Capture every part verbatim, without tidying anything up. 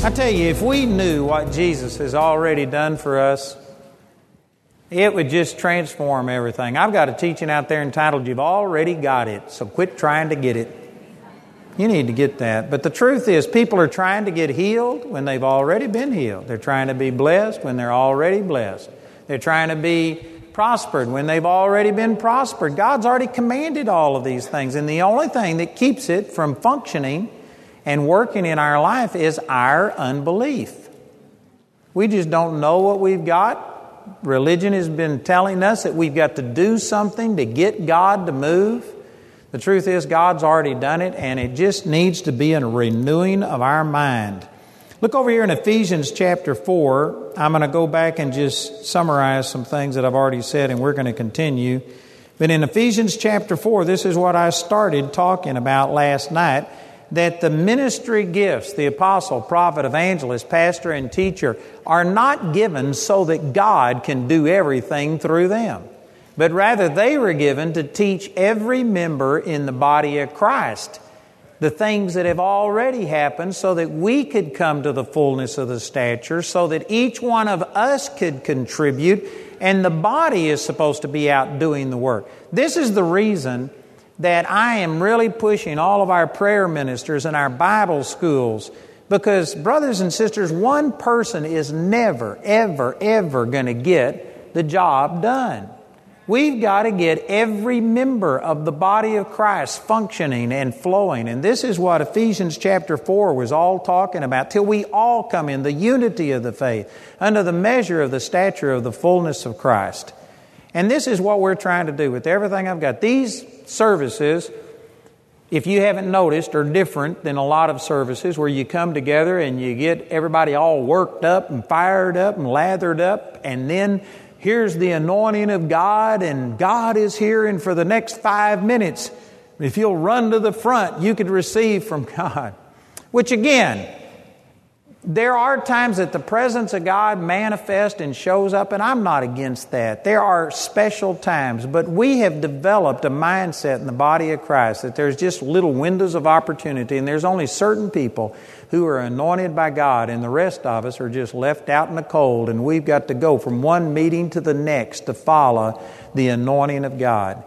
I tell you, if we knew what Jesus has already done for us, it would just transform everything. I've got a teaching out there entitled, "You've Already Got It, So Quit Trying to Get It." You need to get that. But the truth is, people are trying to get healed when they've already been healed. They're trying to be blessed when they're already blessed. They're trying to be prospered when they've already been prospered. God's already commanded all of these things. And the only thing that keeps it from functioning and working in our life is our unbelief. We just don't know what we've got. Religion has been telling us that we've got to do something to get God to move. The truth is, God's already done it, and it just needs to be a renewing of our mind. Look over here in Ephesians chapter four. I'm going to go back and just summarize some things that I've already said, and we're going to continue. But in Ephesians chapter four, this is what I started talking about last night, that the ministry gifts, the apostle, prophet, evangelist, pastor, and teacher, are not given so that God can do everything through them. But rather they were given to teach every member in the body of Christ the things that have already happened so that we could come to the fullness of the stature, so that each one of us could contribute, and the body is supposed to be out doing the work. This is the reason that I am really pushing all of our prayer ministers and our Bible schools, because, brothers and sisters, one person is never, ever, ever going to get the job done. We've got to get every member of the body of Christ functioning and flowing. And this is what Ephesians chapter four was all talking about, till we all come in the unity of the faith, under the measure of the stature of the fullness of Christ. And this is what we're trying to do with everything I've got. These services, if you haven't noticed, are different than a lot of services where you come together and you get everybody all worked up and fired up and lathered up, and then here's the anointing of God, and God is here, and for the next five minutes, if you'll run to the front, you could receive from God. Which again, there are times that the presence of God manifests and shows up, and I'm not against that. There are special times, but we have developed a mindset in the body of Christ that there's just little windows of opportunity, and there's only certain people who are anointed by God, and the rest of us are just left out in the cold, and we've got to go from one meeting to the next to follow the anointing of God.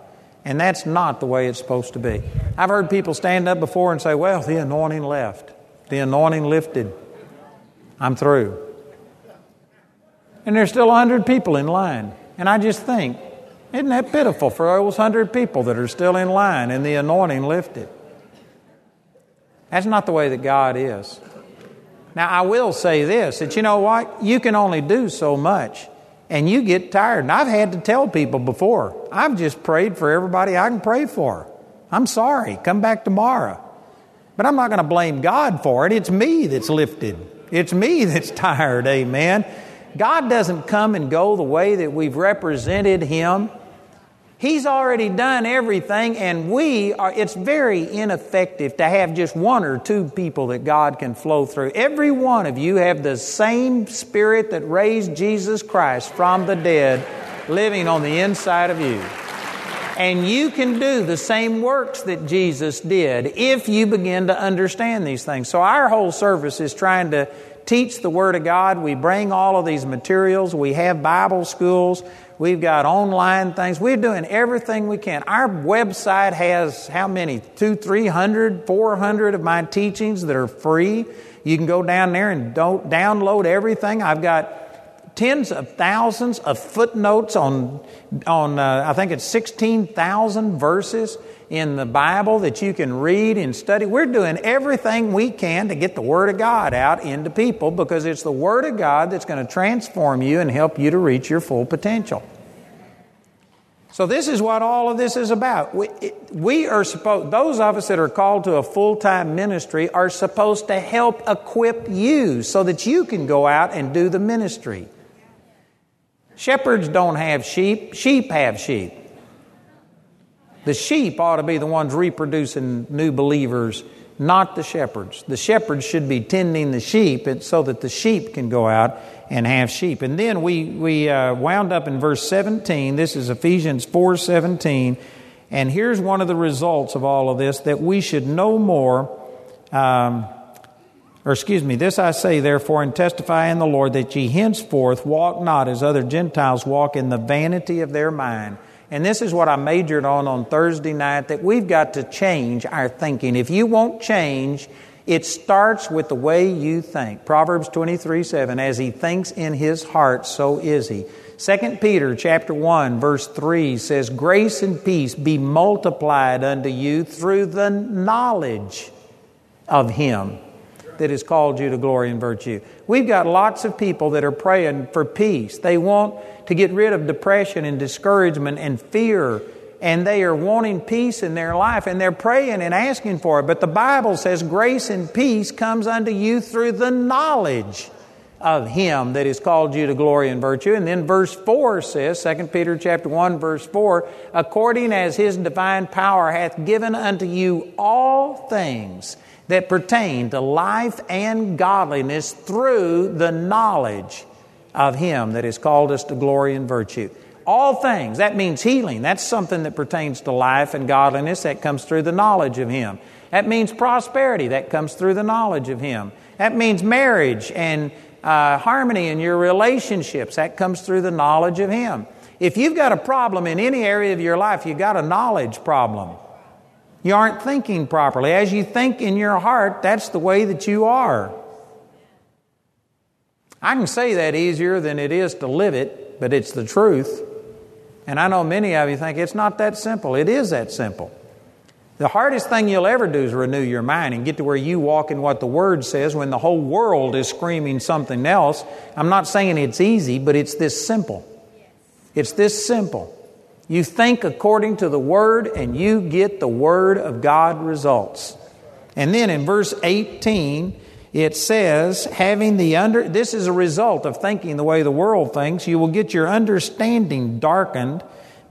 And that's not the way it's supposed to be. I've heard people stand up before and say, well, the anointing left. The anointing lifted. I'm through. And there's still one hundred people in line. And I just think, isn't that pitiful for those one hundred people that are still in line and the anointing lifted? That's not the way that God is. Now, I will say this, that you know what? You can only do so much, and you get tired. And I've had to tell people before, I've just prayed for everybody I can pray for. I'm sorry, come back tomorrow. But I'm not going to blame God for it. It's me that's lifted. It's me that's tired, amen. God doesn't come and go the way that we've represented Him. He's already done everything, and we are, it's very ineffective to have just one or two people that God can flow through. Every one of you have the same Spirit that raised Jesus Christ from the dead living on the inside of you. And you can do the same works that Jesus did if you begin to understand these things. So our whole service is trying to teach the Word of God. We bring all of these materials. We have Bible schools. We've got online things. We're doing everything we can. Our website has how many? Two, three hundred, four hundred of my teachings that are free. You can go down there and don't download everything. I've got tens of thousands of footnotes on, on uh, I think it's sixteen thousand verses in the Bible that you can read and study. We're doing everything we can to get the Word of God out into people, because it's the Word of God that's going to transform you and help you to reach your full potential. So this is what all of this is about. We, it, we are supposed, those of us that are called to a full-time ministry are supposed to help equip you so that you can go out and do the ministry. Shepherds don't have sheep. Sheep have sheep. The sheep ought to be the ones reproducing new believers, not the shepherds. The shepherds should be tending the sheep so that the sheep can go out and have sheep. And then we, we uh, wound up in verse seventeen. This is Ephesians four seventeen. And here's one of the results of all of this, that we should no more um, Or excuse me, this I say, therefore, and testify in the Lord, that ye henceforth walk not as other Gentiles walk, in the vanity of their mind. And this is what I majored on on Thursday night, that we've got to change our thinking. If you won't change, it starts with the way you think. Proverbs twenty-three seven, as he thinks in his heart, so is he. Second Peter chapter one, verse three says, grace and peace be multiplied unto you through the knowledge of him that has called you to glory and virtue. We've got lots of people that are praying for peace. They want to get rid of depression and discouragement and fear, and they are wanting peace in their life, and they're praying and asking for it. But the Bible says grace and peace comes unto you through the knowledge of him that has called you to glory and virtue. And then verse four says, Second Peter chapter one, verse four, according as his divine power hath given unto you all things that pertain to life and godliness through the knowledge of him that has called us to glory and virtue. All things, that means healing. That's something that pertains to life and godliness that comes through the knowledge of him. That means prosperity that comes through the knowledge of him. That means marriage and Uh, harmony in your relationships. That comes through the knowledge of him. If you've got a problem in any area of your life, you've got a knowledge problem. You aren't thinking properly. As you think in your heart, that's the way that you are. I can say that easier than it is to live it, but it's the truth. And I know many of you think it's not that simple. It is that simple. The hardest thing you'll ever do is renew your mind and get to where you walk in what the Word says when the whole world is screaming something else. I'm not saying it's easy, but it's this simple. It's this simple. You think according to the Word and you get the Word of God results. And then in verse eighteen, it says, having the under, this is a result of thinking the way the world thinks. You will get your understanding darkened,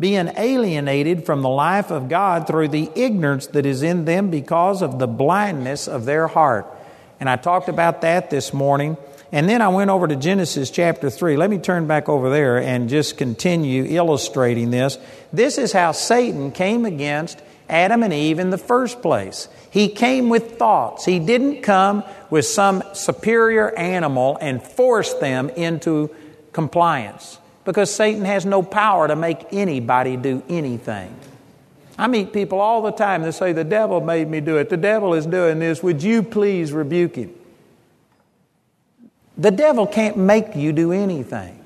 being alienated from the life of God through the ignorance that is in them because of the blindness of their heart. And I talked about that this morning. And then I went over to Genesis chapter three. Let me turn back over there and just continue illustrating this. This is how Satan came against Adam and Eve in the first place. He came with thoughts. He didn't come with some superior animal and force them into compliance, because Satan has no power to make anybody do anything. I meet people all the time that say, the devil made me do it. The devil is doing this. Would you please rebuke him? The devil can't make you do anything.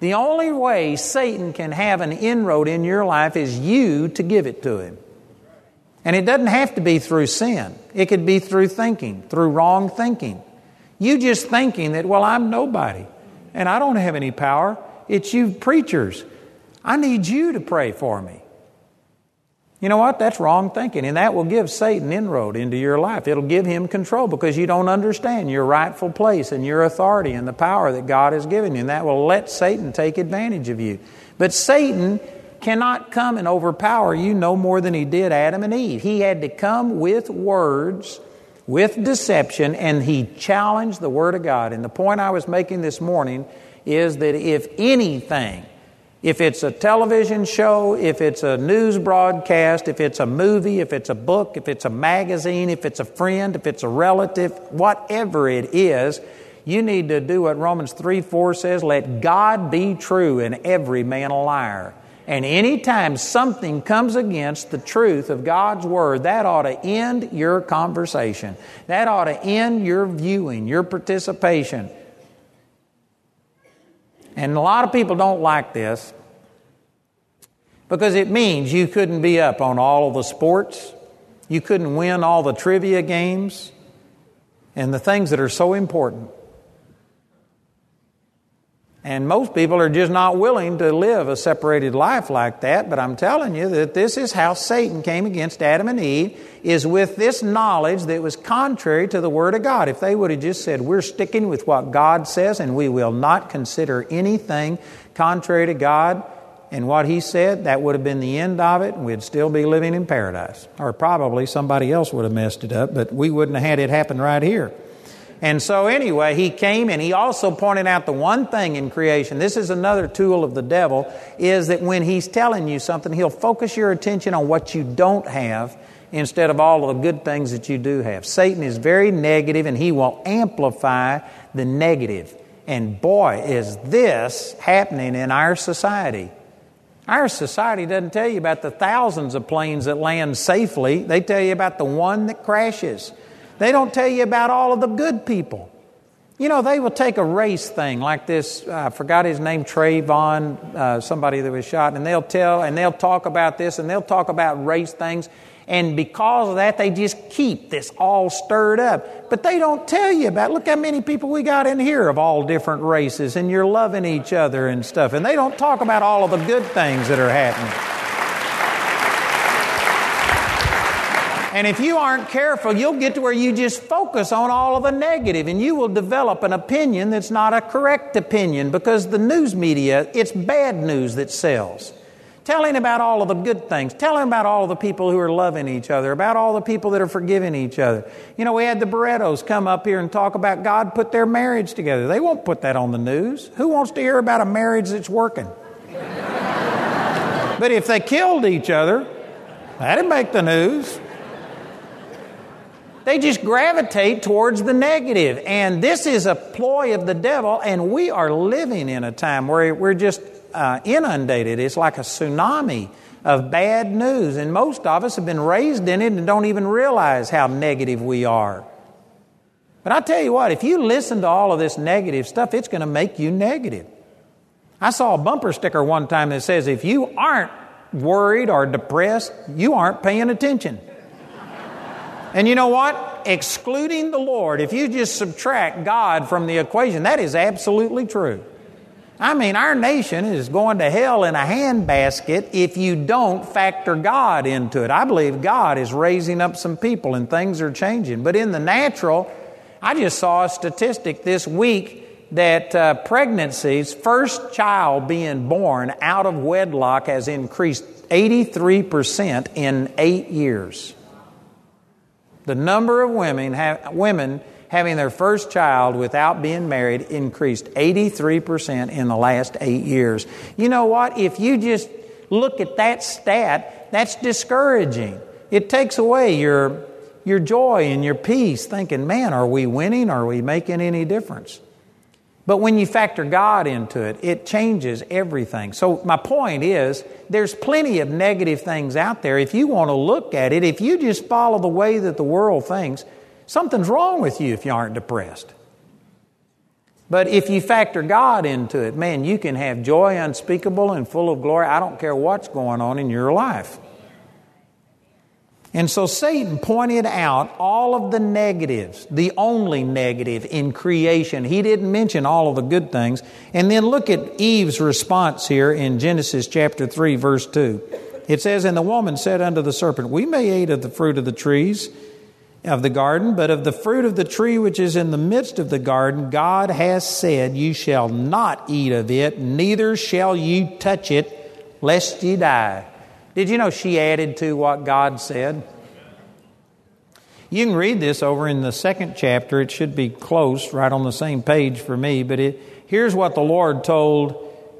The only way Satan can have an inroad in your life is you to give it to him. And it doesn't have to be through sin. It could be through thinking, through wrong thinking. You just thinking that, well, I'm nobody and I don't have any power. It's you preachers. I need you to pray for me. You know what? That's wrong thinking. And that will give Satan inroad into your life. It'll give him control because you don't understand your rightful place and your authority and the power that God has given you. And that will let Satan take advantage of you. But Satan cannot come and overpower you no more than he did Adam and Eve. He had to come with words, with deception, and he challenged the Word of God. And the point I was making this morning is that if anything, if it's a television show, if it's a news broadcast, if it's a movie, if it's a book, if it's a magazine, if it's a friend, if it's a relative, whatever it is, you need to do what Romans three four says, let God be true and every man a liar. And anytime something comes against the truth of God's Word, that ought to end your conversation. That ought to end your viewing, your participation. And a lot of people don't like this because it means you couldn't be up on all of the sports. You couldn't win all the trivia games and the things that are so important. And most people are just not willing to live a separated life like that. But I'm telling you that this is how Satan came against Adam and Eve, is with this knowledge that was contrary to the Word of God. If they would have just said, we're sticking with what God says and we will not consider anything contrary to God and what He said, that would have been the end of it and we'd still be living in paradise. Or probably somebody else would have messed it up, but we wouldn't have had it happen right here. And so anyway, he came and he also pointed out the one thing in creation. This is another tool of the devil, is that when he's telling you something, he'll focus your attention on what you don't have instead of all of the good things that you do have. Satan is very negative, and he will amplify the negative. And boy, is this happening in our society. Our society doesn't tell you about the thousands of planes that land safely. They tell you about the one that crashes. They don't tell you about all of the good people. You know, they will take a race thing like this. Uh, I forgot his name, Trayvon, uh, somebody that was shot. And they'll tell, and they'll talk about this, and they'll talk about race things. And because of that, they just keep this all stirred up. But they don't tell you about, look how many people we got in here of all different races, and you're loving each other and stuff. And they don't talk about all of the good things that are happening. And if you aren't careful, you'll get to where you just focus on all of the negative, and you will develop an opinion that's not a correct opinion, because the news media, it's bad news that sells. Telling about all of the good things. Telling about all the people who are loving each other, about all the people that are forgiving each other. You know, we had the Barrettos come up here and talk about God put their marriage together. They won't put that on the news. Who wants to hear about a marriage that's working? But if they killed each other, that'd make the news. They just gravitate towards the negative. And this is a ploy of the devil, and we are living in a time where we're just uh, inundated. It's like a tsunami of bad news, and most of us have been raised in it and don't even realize how negative we are. But I tell you what, if you listen to all of this negative stuff, it's going to make you negative. I saw a bumper sticker one time that says, if you aren't worried or depressed, you aren't paying attention. And you know what? Excluding the Lord, if you just subtract God from the equation, that is absolutely true. I mean, our nation is going to hell in a handbasket if you don't factor God into it. I believe God is raising up some people and things are changing. But in the natural, I just saw a statistic this week that uh, pregnancies, first child being born out of wedlock has increased eighty-three percent in eight years. The number of women ha- women having their first child without being married increased eighty-three percent in the last eight years. You know what? If you just look at that stat, that's discouraging. It takes away your, your joy and your peace, thinking, man, are we winning? Are we making any difference? But when you factor God into it, it changes everything. So my point is, there's plenty of negative things out there. If you want to look at it, if you just follow the way that the world thinks, something's wrong with you if you aren't depressed. But if you factor God into it, man, you can have joy unspeakable and full of glory. I don't care what's going on in your life. And so Satan pointed out all of the negatives, the only negative in creation. He didn't mention all of the good things. And then look at Eve's response here in Genesis chapter three, verse two. It says, and the woman said unto the serpent, we may eat of the fruit of the trees of the garden, but of the fruit of the tree which is in the midst of the garden, God has said, you shall not eat of it, neither shall you touch it, lest ye die. Did you know she added to what God said? You can read this over in the second chapter. It should be close, right on the same page for me. But it, here's what the Lord told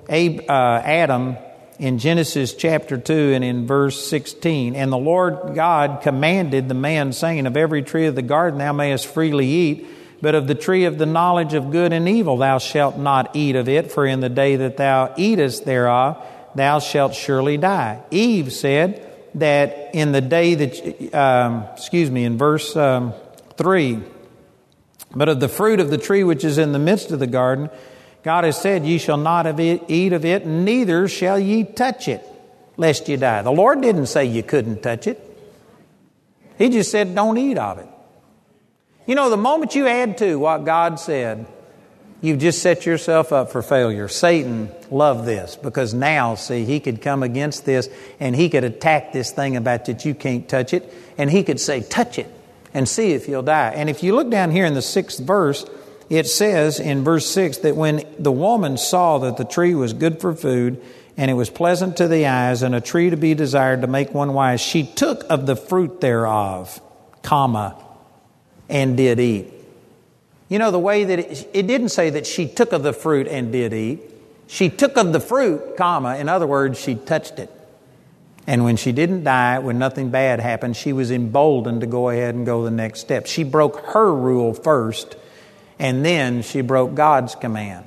Ab, uh, Adam in Genesis chapter two and in verse sixteen. And the Lord God commanded the man, saying, of every tree of the garden thou mayest freely eat, but of the tree of the knowledge of good and evil thou shalt not eat of it, for in the day that thou eatest thereof, thou shalt surely die. Eve said that in the day that, um, excuse me, in verse um, three, but of the fruit of the tree which is in the midst of the garden, God has said, ye shall not of it, eat of it, neither shall ye touch it, lest ye die. The Lord didn't say you couldn't touch it. He just said, don't eat of it. You know, the moment you add to what God said, you've just set yourself up for failure. Satan loved this because now, see, he could come against this and he could attack this thing about that you can't touch it. And he could say, touch it and see if you'll die. And if you look down here in the sixth verse, it says in verse six that when the woman saw that the tree was good for food and it was pleasant to the eyes and a tree to be desired to make one wise, she took of the fruit thereof, comma, and did eat. You know, the way that it, it didn't say that she took of the fruit and did eat. She took of the fruit, comma. In other words, she touched it. And when she didn't die, when nothing bad happened, she was emboldened to go ahead and go the next step. She broke her rule first, and then she broke God's command.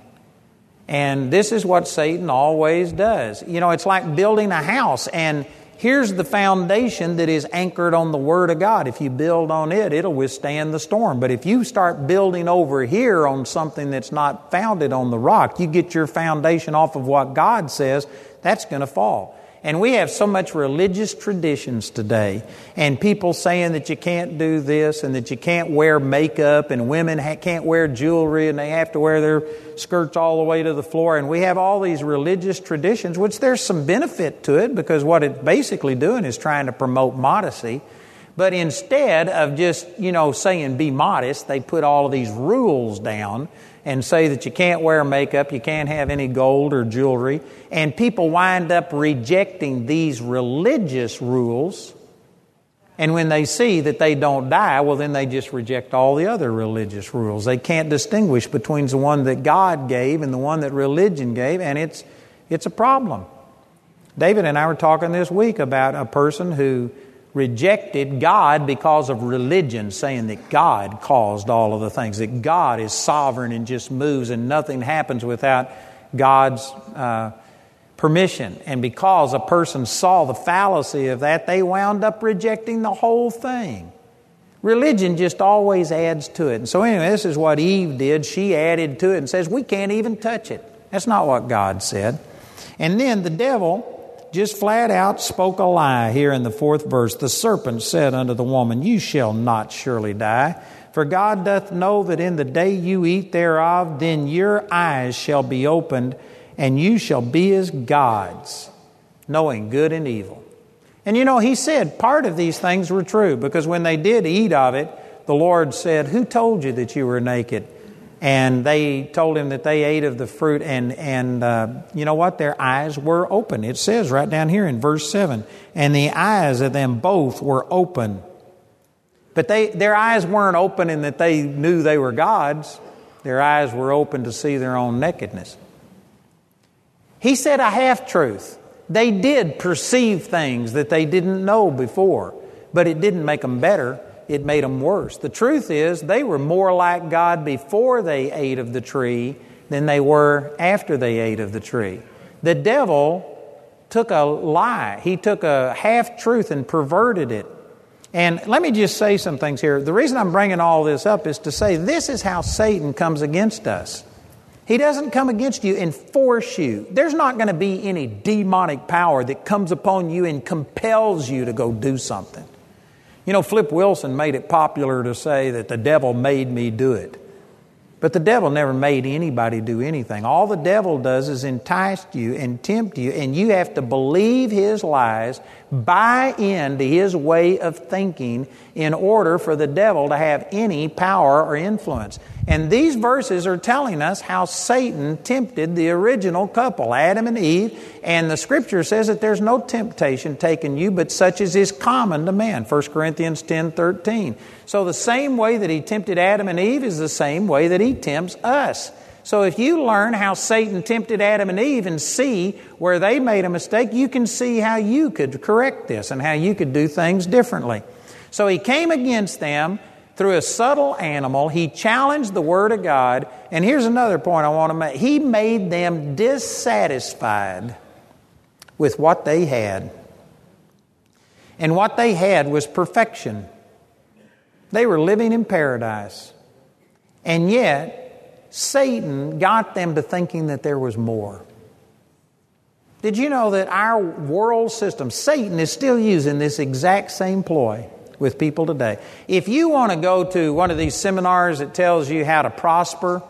And this is what Satan always does. You know, it's like building a house, and here's the foundation that is anchored on the Word of God. If you build on it, it'll withstand the storm. But if you start building over here on something that's not founded on the rock, you get your foundation off of what God says, that's going to fall. And we have so much religious traditions today, and people saying that you can't do this and that you can't wear makeup, and women ha- can't wear jewelry and they have to wear their skirts all the way to the floor. And we have all these religious traditions, which there's some benefit to it because what it's basically doing is trying to promote modesty. But instead of just, you know, saying be modest, they put all of these rules down and say that you can't wear makeup, you can't have any gold or jewelry, and people wind up rejecting these religious rules. And when they see that they don't die, well, then they just reject all the other religious rules. They can't distinguish between the one that God gave and the one that religion gave, and it's it's a problem. David and I were talking this week about a person who rejected God because of religion, saying that God caused all of the things, that God is sovereign and just moves and nothing happens without God's uh, permission. And because a person saw the fallacy of that, they wound up rejecting the whole thing. Religion just always adds to it. And so anyway, this is what Eve did. She added to it and says, we can't even touch it. That's not what God said. And then the devil just flat out spoke a lie here in the fourth verse. The serpent said unto the woman, you shall not surely die, for God doth know that in the day you eat thereof, then your eyes shall be opened, and you shall be as gods, knowing good and evil. And you know, he said part of these things were true, because when they did eat of it, the Lord said, who told you that you were naked? And they told him that they ate of the fruit, and, and uh, you know what? Their eyes were open. It says right down here in verse seven, and the eyes of them both were open. But they their eyes weren't open in that they knew they were gods. Their eyes were open to see their own nakedness. He said a half-truth. They did perceive things that they didn't know before, but it didn't make them better. It made them worse. The truth is, they were more like God before they ate of the tree than they were after they ate of the tree. The devil took a lie. He took a half-truth and perverted it. And let me just say some things here. The reason I'm bringing all this up is to say this is how Satan comes against us. He doesn't come against you and force you. There's not going to be any demonic power that comes upon you and compels you to go do something. You know, Flip Wilson made it popular to say that the devil made me do it. But the devil never made anybody do anything. All the devil does is entice you and tempt you, and you have to believe his lies, buy into his way of thinking in order for the devil to have any power or influence. And these verses are telling us how Satan tempted the original couple, Adam and Eve, and the Scripture says that there's no temptation taken you but such as is common to man, First Corinthians ten thirteen. So the same way that he tempted Adam and Eve is the same way that he tempts us. So if you learn how Satan tempted Adam and Eve and see where they made a mistake, you can see how you could correct this and how you could do things differently. So he came against them through a subtle animal. He challenged the Word of God. And here's another point I want to make. He made them dissatisfied with what they had. And what they had was perfection. They were living in paradise. And yet, Satan got them to thinking that there was more. Did you know that our world system, Satan is still using this exact same ploy with people today? If you want to go to one of these seminars that tells you how to prosper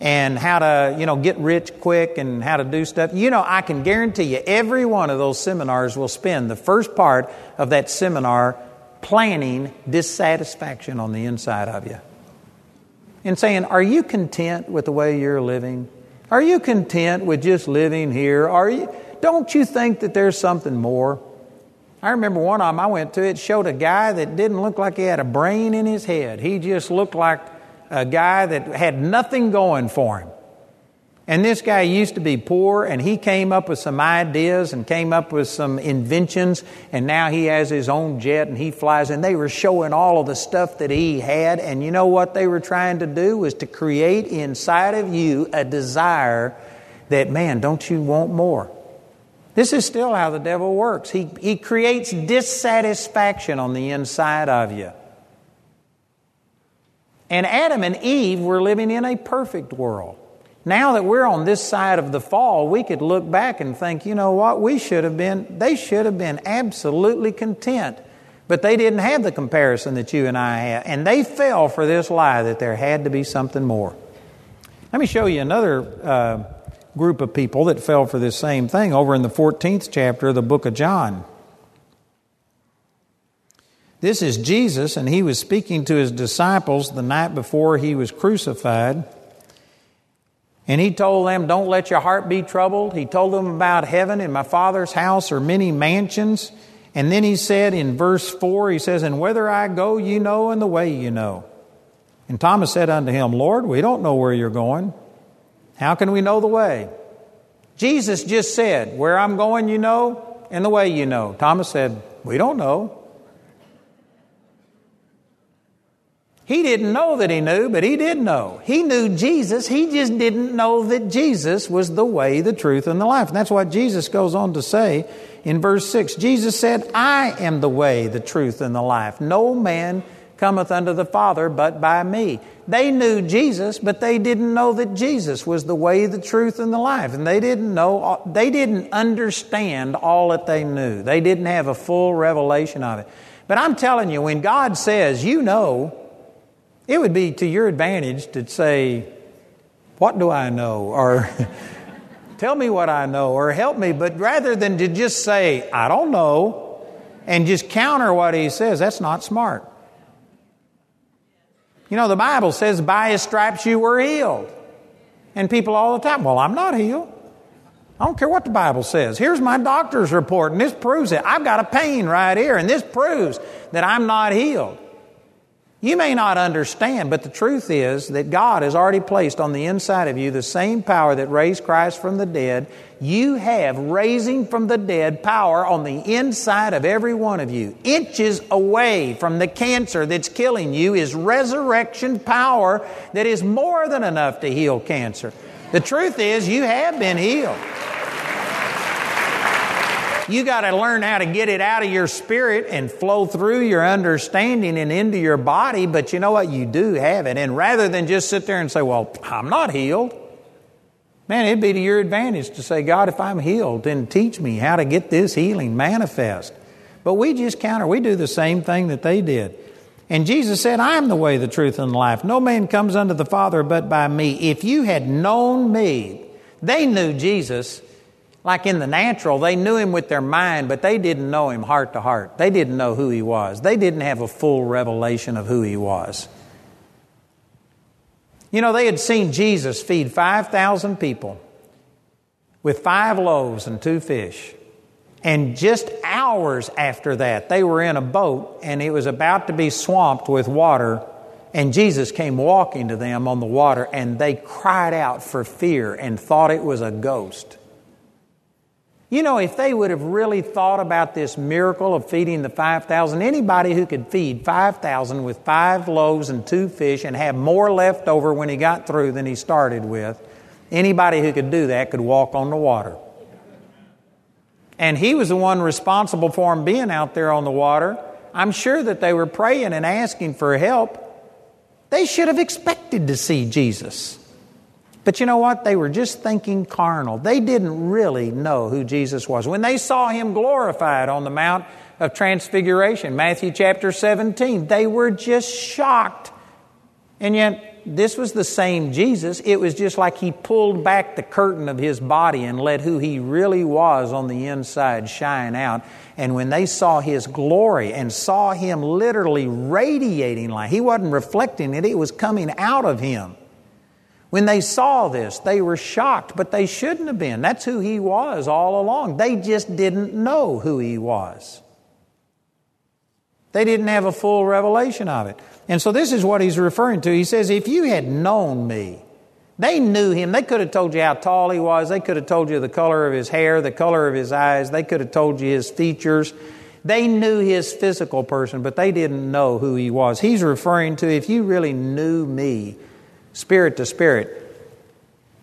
and how to, you know, get rich quick and how to do stuff, you know, I can guarantee you every one of those seminars will spend the first part of that seminar planting dissatisfaction on the inside of you. And saying, are you content with the way you're living? Are you content with just living here? Are you? Don't you think that there's something more? I remember one of them I went to, it showed a guy that didn't look like he had a brain in his head. He just looked like a guy that had nothing going for him. And this guy used to be poor, and he came up with some ideas and came up with some inventions, and now he has his own jet and he flies. And they were showing all of the stuff that he had, and you know what they were trying to do was to create inside of you a desire that, man, don't you want more? This is still how the devil works. He, he creates dissatisfaction on the inside of you. And Adam and Eve were living in a perfect world. Now that we're on this side of the fall, we could look back and think, you know what, we should have been, they should have been absolutely content. But they didn't have the comparison that you and I have. And they fell for this lie that there had to be something more. Let me show you another uh, group of people that fell for this same thing over in the fourteenth chapter of the book of John. This is Jesus, and he was speaking to his disciples the night before he was crucified. And he told them, don't let your heart be troubled. He told them about heaven. In my Father's house are many mansions. And then he said in verse four, he says, and whither I go, you know, and the way you know. And Thomas said unto him, Lord, we don't know where you're going. How can we know the way? Jesus just said, where I'm going, you know, and the way you know. Thomas said, we don't know. He didn't know that he knew, but he did know. He knew Jesus. He just didn't know that Jesus was the way, the truth, and the life. And that's what Jesus goes on to say in verse six. Jesus said, I am the way, the truth, and the life. No man cometh unto the Father but by me. They knew Jesus, but they didn't know that Jesus was the way, the truth, and the life. And they didn't know, they didn't understand all that they knew. They didn't have a full revelation of it. But I'm telling you, when God says, you know, it would be to your advantage to say, what do I know? Or tell me what I know, or help me. But rather than to just say, I don't know, and just counter what he says, that's not smart. You know, the Bible says, by his stripes you were healed. And people all the time, well, I'm not healed. I don't care what the Bible says. Here's my doctor's report, and this proves it. I've got a pain right here, and this proves that I'm not healed. You may not understand, but the truth is that God has already placed on the inside of you the same power that raised Christ from the dead. You have raising from the dead power on the inside of every one of you. Inches away from the cancer that's killing you is resurrection power that is more than enough to heal cancer. The truth is you have been healed. You got to learn how to get it out of your spirit and flow through your understanding and into your body. But you know what? You do have it. And rather than just sit there and say, well, I'm not healed. Man, it'd be to your advantage to say, God, if I'm healed, then teach me how to get this healing manifest. But we just counter. We do the same thing that they did. And Jesus said, I am the way, the truth, and the life. No man comes unto the Father but by me. If you had known me, they knew Jesus. Like in the natural, they knew him with their mind, but they didn't know him heart to heart. They didn't know who he was. They didn't have a full revelation of who he was. You know, they had seen Jesus feed five thousand people with five loaves and two fish. And just hours after that, they were in a boat and it was about to be swamped with water. And Jesus came walking to them on the water, and they cried out for fear and thought it was a ghost. You know, if they would have really thought about this miracle of feeding the five thousand, anybody who could feed five thousand with five loaves and two fish and have more left over when he got through than he started with, anybody who could do that could walk on the water. And he was the one responsible for them being out there on the water. I'm sure that they were praying and asking for help. They should have expected to see Jesus. But you know what? They were just thinking carnal. They didn't really know who Jesus was. When they saw him glorified on the Mount of Transfiguration, Matthew chapter seventeen, they were just shocked. And yet, this was the same Jesus. It was just like he pulled back the curtain of his body and let who he really was on the inside shine out. And when they saw his glory and saw him literally radiating light, he wasn't reflecting it, it was coming out of him. When they saw this, they were shocked, but they shouldn't have been. That's who he was all along. They just didn't know who he was. They didn't have a full revelation of it. And so this is what he's referring to. He says, if you had known me, They knew him. They could have told you how tall he was. They could have told you the color of his hair, the color of his eyes. They could have told you his features. They knew his physical person, but they didn't know who he was. He's referring to, if you really knew me, spirit to spirit.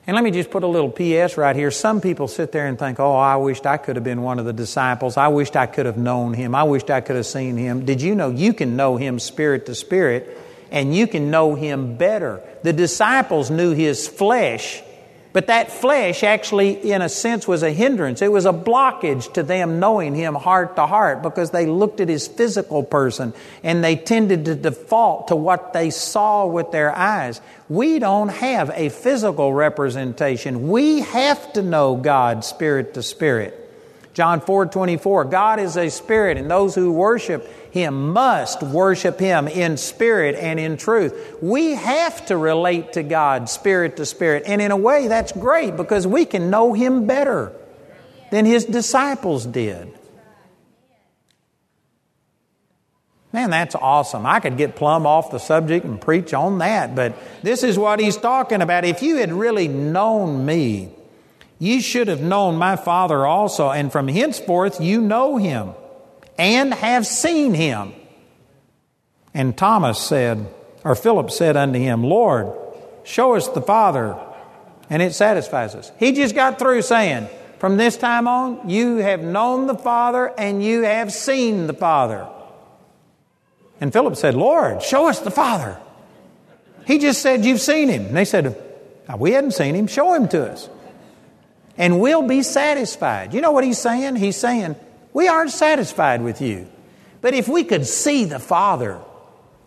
And let me just put a little P S right here. Some people sit there and think, oh, I wished I could have been one of the disciples. I wished I could have known him. I wished I could have seen him. Did you know you can know him spirit to spirit? And you can know him better. The disciples knew his flesh, but that flesh actually, in a sense, was a hindrance. It was a blockage to them knowing him heart to heart because they looked at his physical person and they tended to default to what they saw with their eyes. We don't have a physical representation. We have to know God spirit to spirit. John four twenty-four, God is a spirit, and those who worship him must worship him in spirit and in truth. We have to relate to God spirit to spirit. And in a way, that's great because we can know him better than his disciples did. Man, that's awesome. I could get plumb off the subject and preach on that, but this is what he's talking about. If you had really known me, you should have known my Father also, and from henceforth you know him and have seen him. And Thomas said, or Philip said unto him, Lord, show us the Father, and it satisfies us. He just got through saying, from this time on, you have known the Father and you have seen the Father. And Philip said, Lord, show us the Father. He just said, you've seen him. And they said, we hadn't seen him. Show him to us. And we'll be satisfied. You know what he's saying? He's saying, we aren't satisfied with you. But if we could see the Father,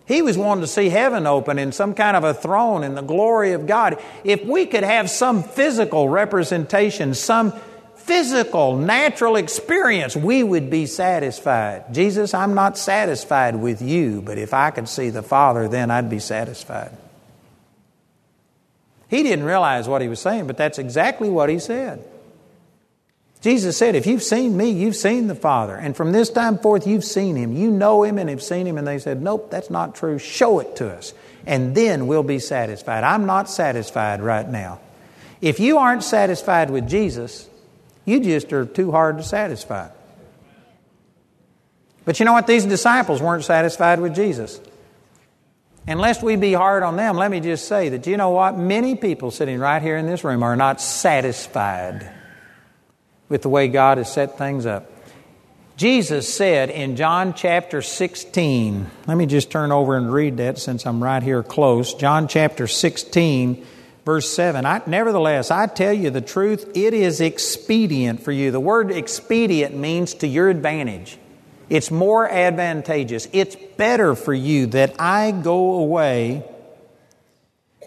he was wanting to see heaven open and some kind of a throne and the glory of God. If we could have some physical representation, some physical, natural experience, we would be satisfied. Jesus, I'm not satisfied with you, but if I could see the Father, then I'd be satisfied. He didn't realize what he was saying, but that's exactly what he said. Jesus said, if you've seen me, you've seen the Father. And from this time forth, you've seen him. You know him and have seen him. And they said, nope, that's not true. Show it to us. And then we'll be satisfied. I'm not satisfied right now. If you aren't satisfied with Jesus, you just are too hard to satisfy. But you know what? These disciples weren't satisfied with Jesus. And lest we be hard on them, let me just say that, you know what? Many people sitting right here in this room are not satisfied with the way God has set things up. Jesus said in John chapter sixteen, let me just turn over and read that since I'm right here close. John chapter sixteen, verse seven, I, nevertheless, I tell you the truth, it is expedient for you. The word expedient means to your advantage. It's more advantageous. It's better for you that I go away.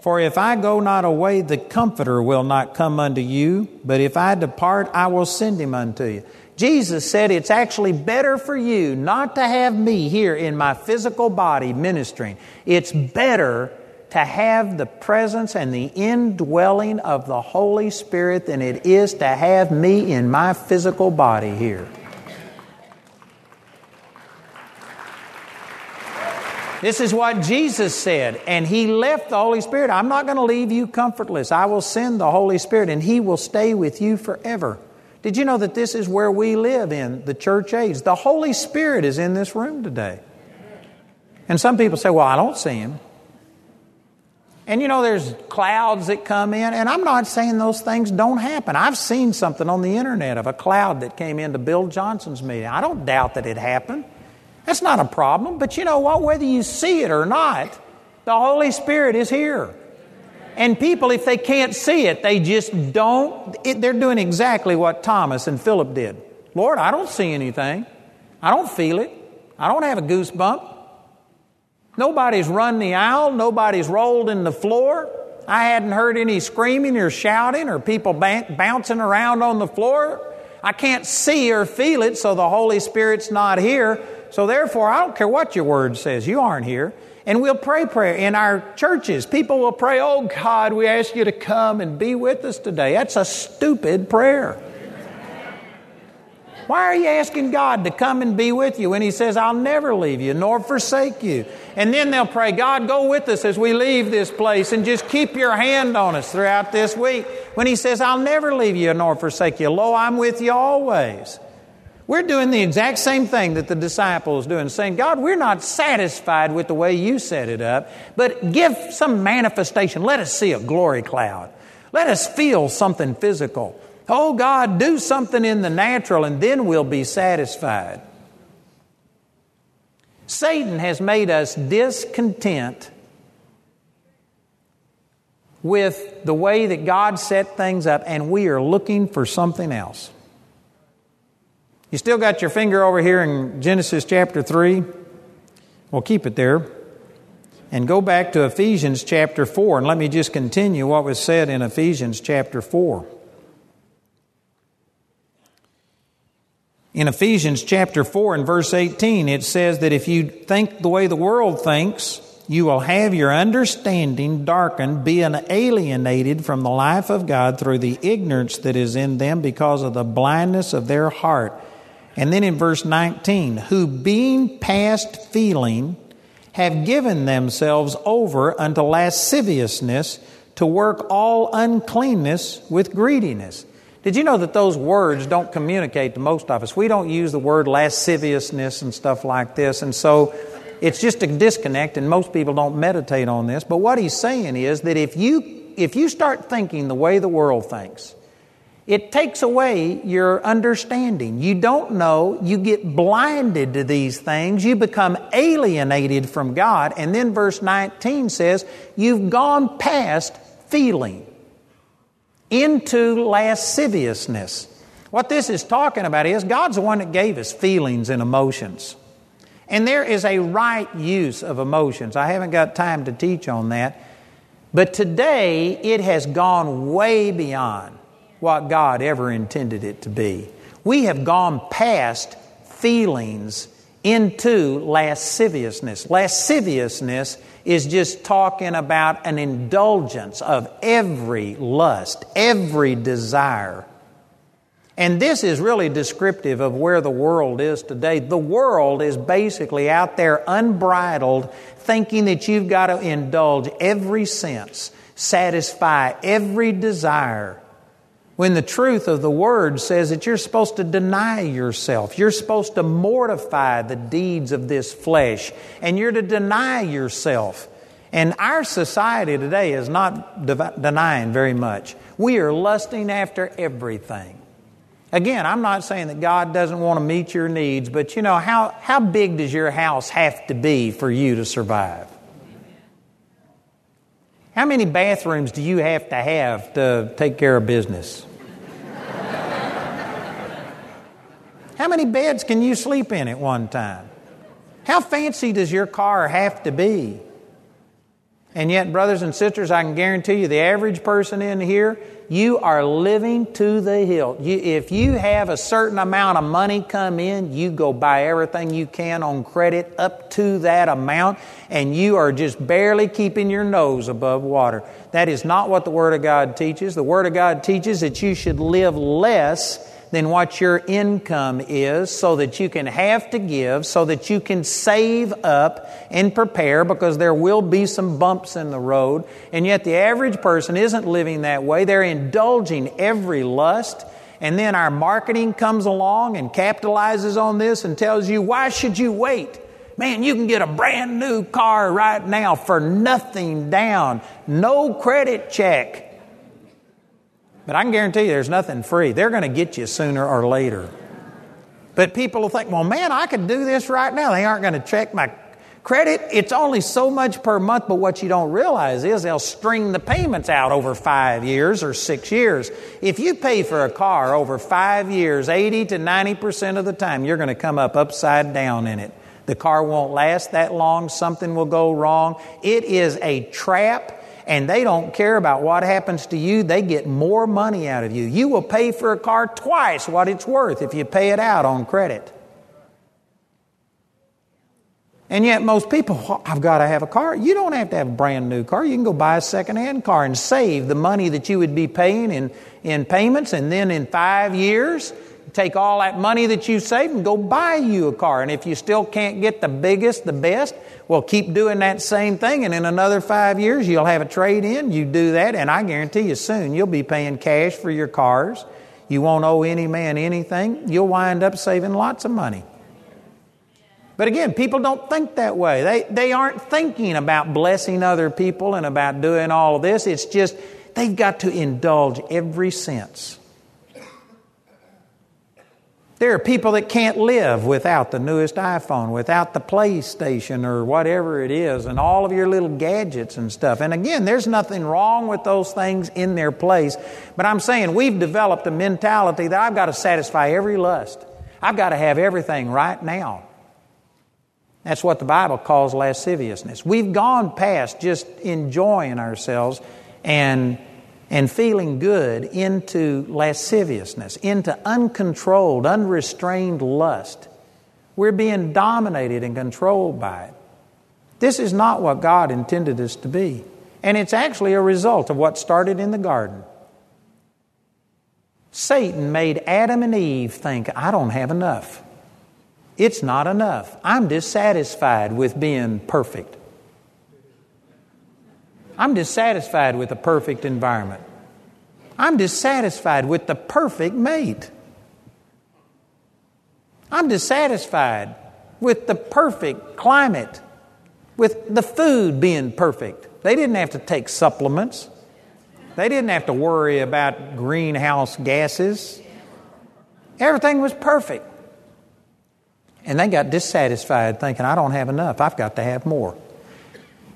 For if I go not away, the Comforter will not come unto you. But if I depart, I will send him unto you. Jesus said it's actually better for you not to have me here in my physical body ministering. It's better to have the presence and the indwelling of the Holy Spirit than it is to have me in my physical body here. This is what Jesus said, and he left the Holy Spirit. I'm not going to leave you comfortless. I will send the Holy Spirit, and he will stay with you forever. Did you know that this is where we live in the church age? The Holy Spirit is in this room today. And some people say, well, I don't see him. And you know, there's clouds that come in, and I'm not saying those things don't happen. I've seen something on the internet of a cloud that came into Bill Johnson's meeting. I don't doubt that it happened. That's not a problem, but you know what? Whether you see it or not, the Holy Spirit is here. And people, if they can't see it, they just don't. It, they're doing exactly what Thomas and Philip did. Lord, I don't see anything. I don't feel it. I don't have a goosebump. Nobody's run the aisle. Nobody's rolled in the floor. I hadn't heard any screaming or shouting or people ban- bouncing around on the floor. I can't see or feel it, so the Holy Spirit's not here. So therefore, I don't care what your word says. You aren't here. And we'll pray prayer in our churches. People will pray, oh God, we ask you to come and be with us today. That's a stupid prayer. Why are you asking God to come and be with you when He says, I'll never leave you nor forsake you? And then they'll pray, God, go with us as we leave this place and just keep your hand on us throughout this week. When He says, I'll never leave you nor forsake you. Lo, I'm with you always. We're doing the exact same thing that the disciples doing, saying, God, we're not satisfied with the way you set it up, but give some manifestation. Let us see a glory cloud. Let us feel something physical. Oh, God, do something in the natural and then we'll be satisfied. Satan has made us discontent with the way that God set things up, and we are looking for something else. You still got your finger over here in Genesis chapter three? Well, keep it there. And go back to Ephesians chapter four, and let me just continue what was said in Ephesians chapter four. In Ephesians chapter four and verse eighteen, it says that if you think the way the world thinks, you will have your understanding darkened, being alienated from the life of God through the ignorance that is in them because of the blindness of their heart. And then in verse nineteen, who being past feeling have given themselves over unto lasciviousness to work all uncleanness with greediness. Did you know that those words don't communicate to most of us? We don't use the word lasciviousness and stuff like this. And so it's just a disconnect, and most people don't meditate on this. But what he's saying is that if you, if you start thinking the way the world thinks, it takes away your understanding. You don't know. You get blinded to these things. You become alienated from God. And then verse nineteen says, you've gone past feeling into lasciviousness. What this is talking about is God's the one that gave us feelings and emotions. And there is a right use of emotions. I haven't got time to teach on that. But today, it has gone way beyond what God ever intended it to be. We have gone past feelings into lasciviousness. Lasciviousness is just talking about an indulgence of every lust, every desire. And this is really descriptive of where the world is today. The world is basically out there unbridled, thinking that you've got to indulge every sense, satisfy every desire, when the truth of the Word says that you're supposed to deny yourself. You're supposed to mortify the deeds of this flesh, and you're to deny yourself. And our society today is not de- denying very much. We are lusting after everything. Again, I'm not saying that God doesn't want to meet your needs, but you know, how, how big does your house have to be for you to survive? How many bathrooms do you have to have to take care of business? How many beds can you sleep in at one time? How fancy does your car have to be? And yet, brothers and sisters, I can guarantee you the average person in here, you are living to the hilt. You, if you have a certain amount of money come in, you go buy everything you can on credit up to that amount, and you are just barely keeping your nose above water. That is not what the Word of God teaches. The Word of God teaches that you should live less than what your income is, so that you can have to give, so that you can save up and prepare, because there will be some bumps in the road. And yet the average person isn't living that way. They're indulging every lust. And then our marketing comes along and capitalizes on this and tells you, why should you wait? Man, you can get a brand new car right now for nothing down, no credit check. But I can guarantee you there's nothing free. They're going to get you sooner or later. But people will think, well, man, I could do this right now. They aren't going to check my credit. It's only so much per month. But what you don't realize is they'll string the payments out over five years or six years. If you pay for a car over five years, eighty to ninety percent of the time, you're going to come up upside down in it. The car won't last that long. Something will go wrong. It is a trap. And they don't care about what happens to you. They get more money out of you. You will pay for a car twice what it's worth if you pay it out on credit. And yet most people, well, I've got to have a car. You don't have to have a brand new car. You can go buy a secondhand car and save the money that you would be paying in, in payments. And then in five years, take all that money that you save and go buy you a car. And if you still can't get the biggest, the best, well, keep doing that same thing. And in another five years, you'll have a trade-in. You do that, and I guarantee you soon you'll be paying cash for your cars. You won't owe any man anything. You'll wind up saving lots of money. But again, people don't think that way. They they aren't thinking about blessing other people and about doing all of this. It's just they've got to indulge every sense. There are people that can't live without the newest iPhone, without the PlayStation or whatever it is, and all of your little gadgets and stuff. And again, there's nothing wrong with those things in their place. But I'm saying we've developed a mentality that I've got to satisfy every lust. I've got to have everything right now. That's what the Bible calls lasciviousness. We've gone past just enjoying ourselves and, and feeling good into lasciviousness, into uncontrolled, unrestrained lust. We're being dominated and controlled by it. This is not what God intended us to be. And it's actually a result of what started in the garden. Satan made Adam and Eve think, I don't have enough. It's not enough. I'm dissatisfied with being perfect. I'm dissatisfied with a perfect environment. I'm dissatisfied with the perfect mate. I'm dissatisfied with the perfect climate, with the food being perfect. They didn't have to take supplements. They didn't have to worry about greenhouse gases. Everything was perfect. And they got dissatisfied thinking, I don't have enough. I've got to have more.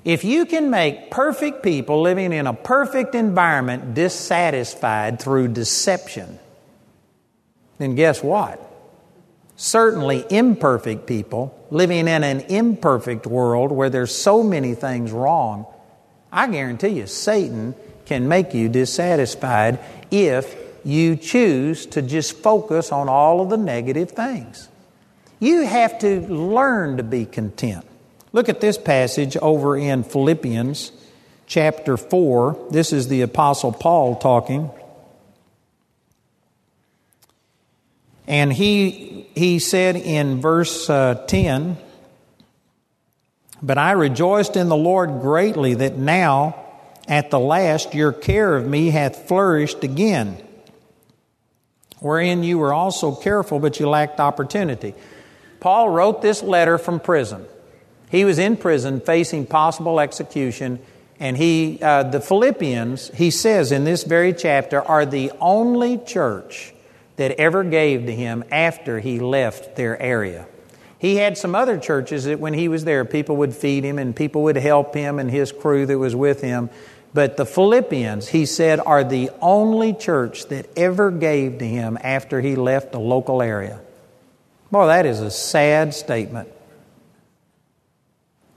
If you can make perfect people living in a perfect environment dissatisfied through deception, then guess what? Certainly imperfect people living in an imperfect world where there's so many things wrong, I guarantee you Satan can make you dissatisfied if you choose to just focus on all of the negative things. You have to learn to be content. Look at this passage over in Philippians chapter four. This is the Apostle Paul talking. And he he said in verse uh, ten, "But I rejoiced in the Lord greatly that now at the last your care of me hath flourished again, wherein you were also careful, but you lacked opportunity." Paul wrote this letter from prison. He was in prison facing possible execution, and he, uh, the Philippians, he says in this very chapter, are the only church that ever gave to him after he left their area. He had some other churches that when he was there, people would feed him and people would help him and his crew that was with him. But the Philippians, he said, are the only church that ever gave to him after he left the local area. Boy, that is a sad statement.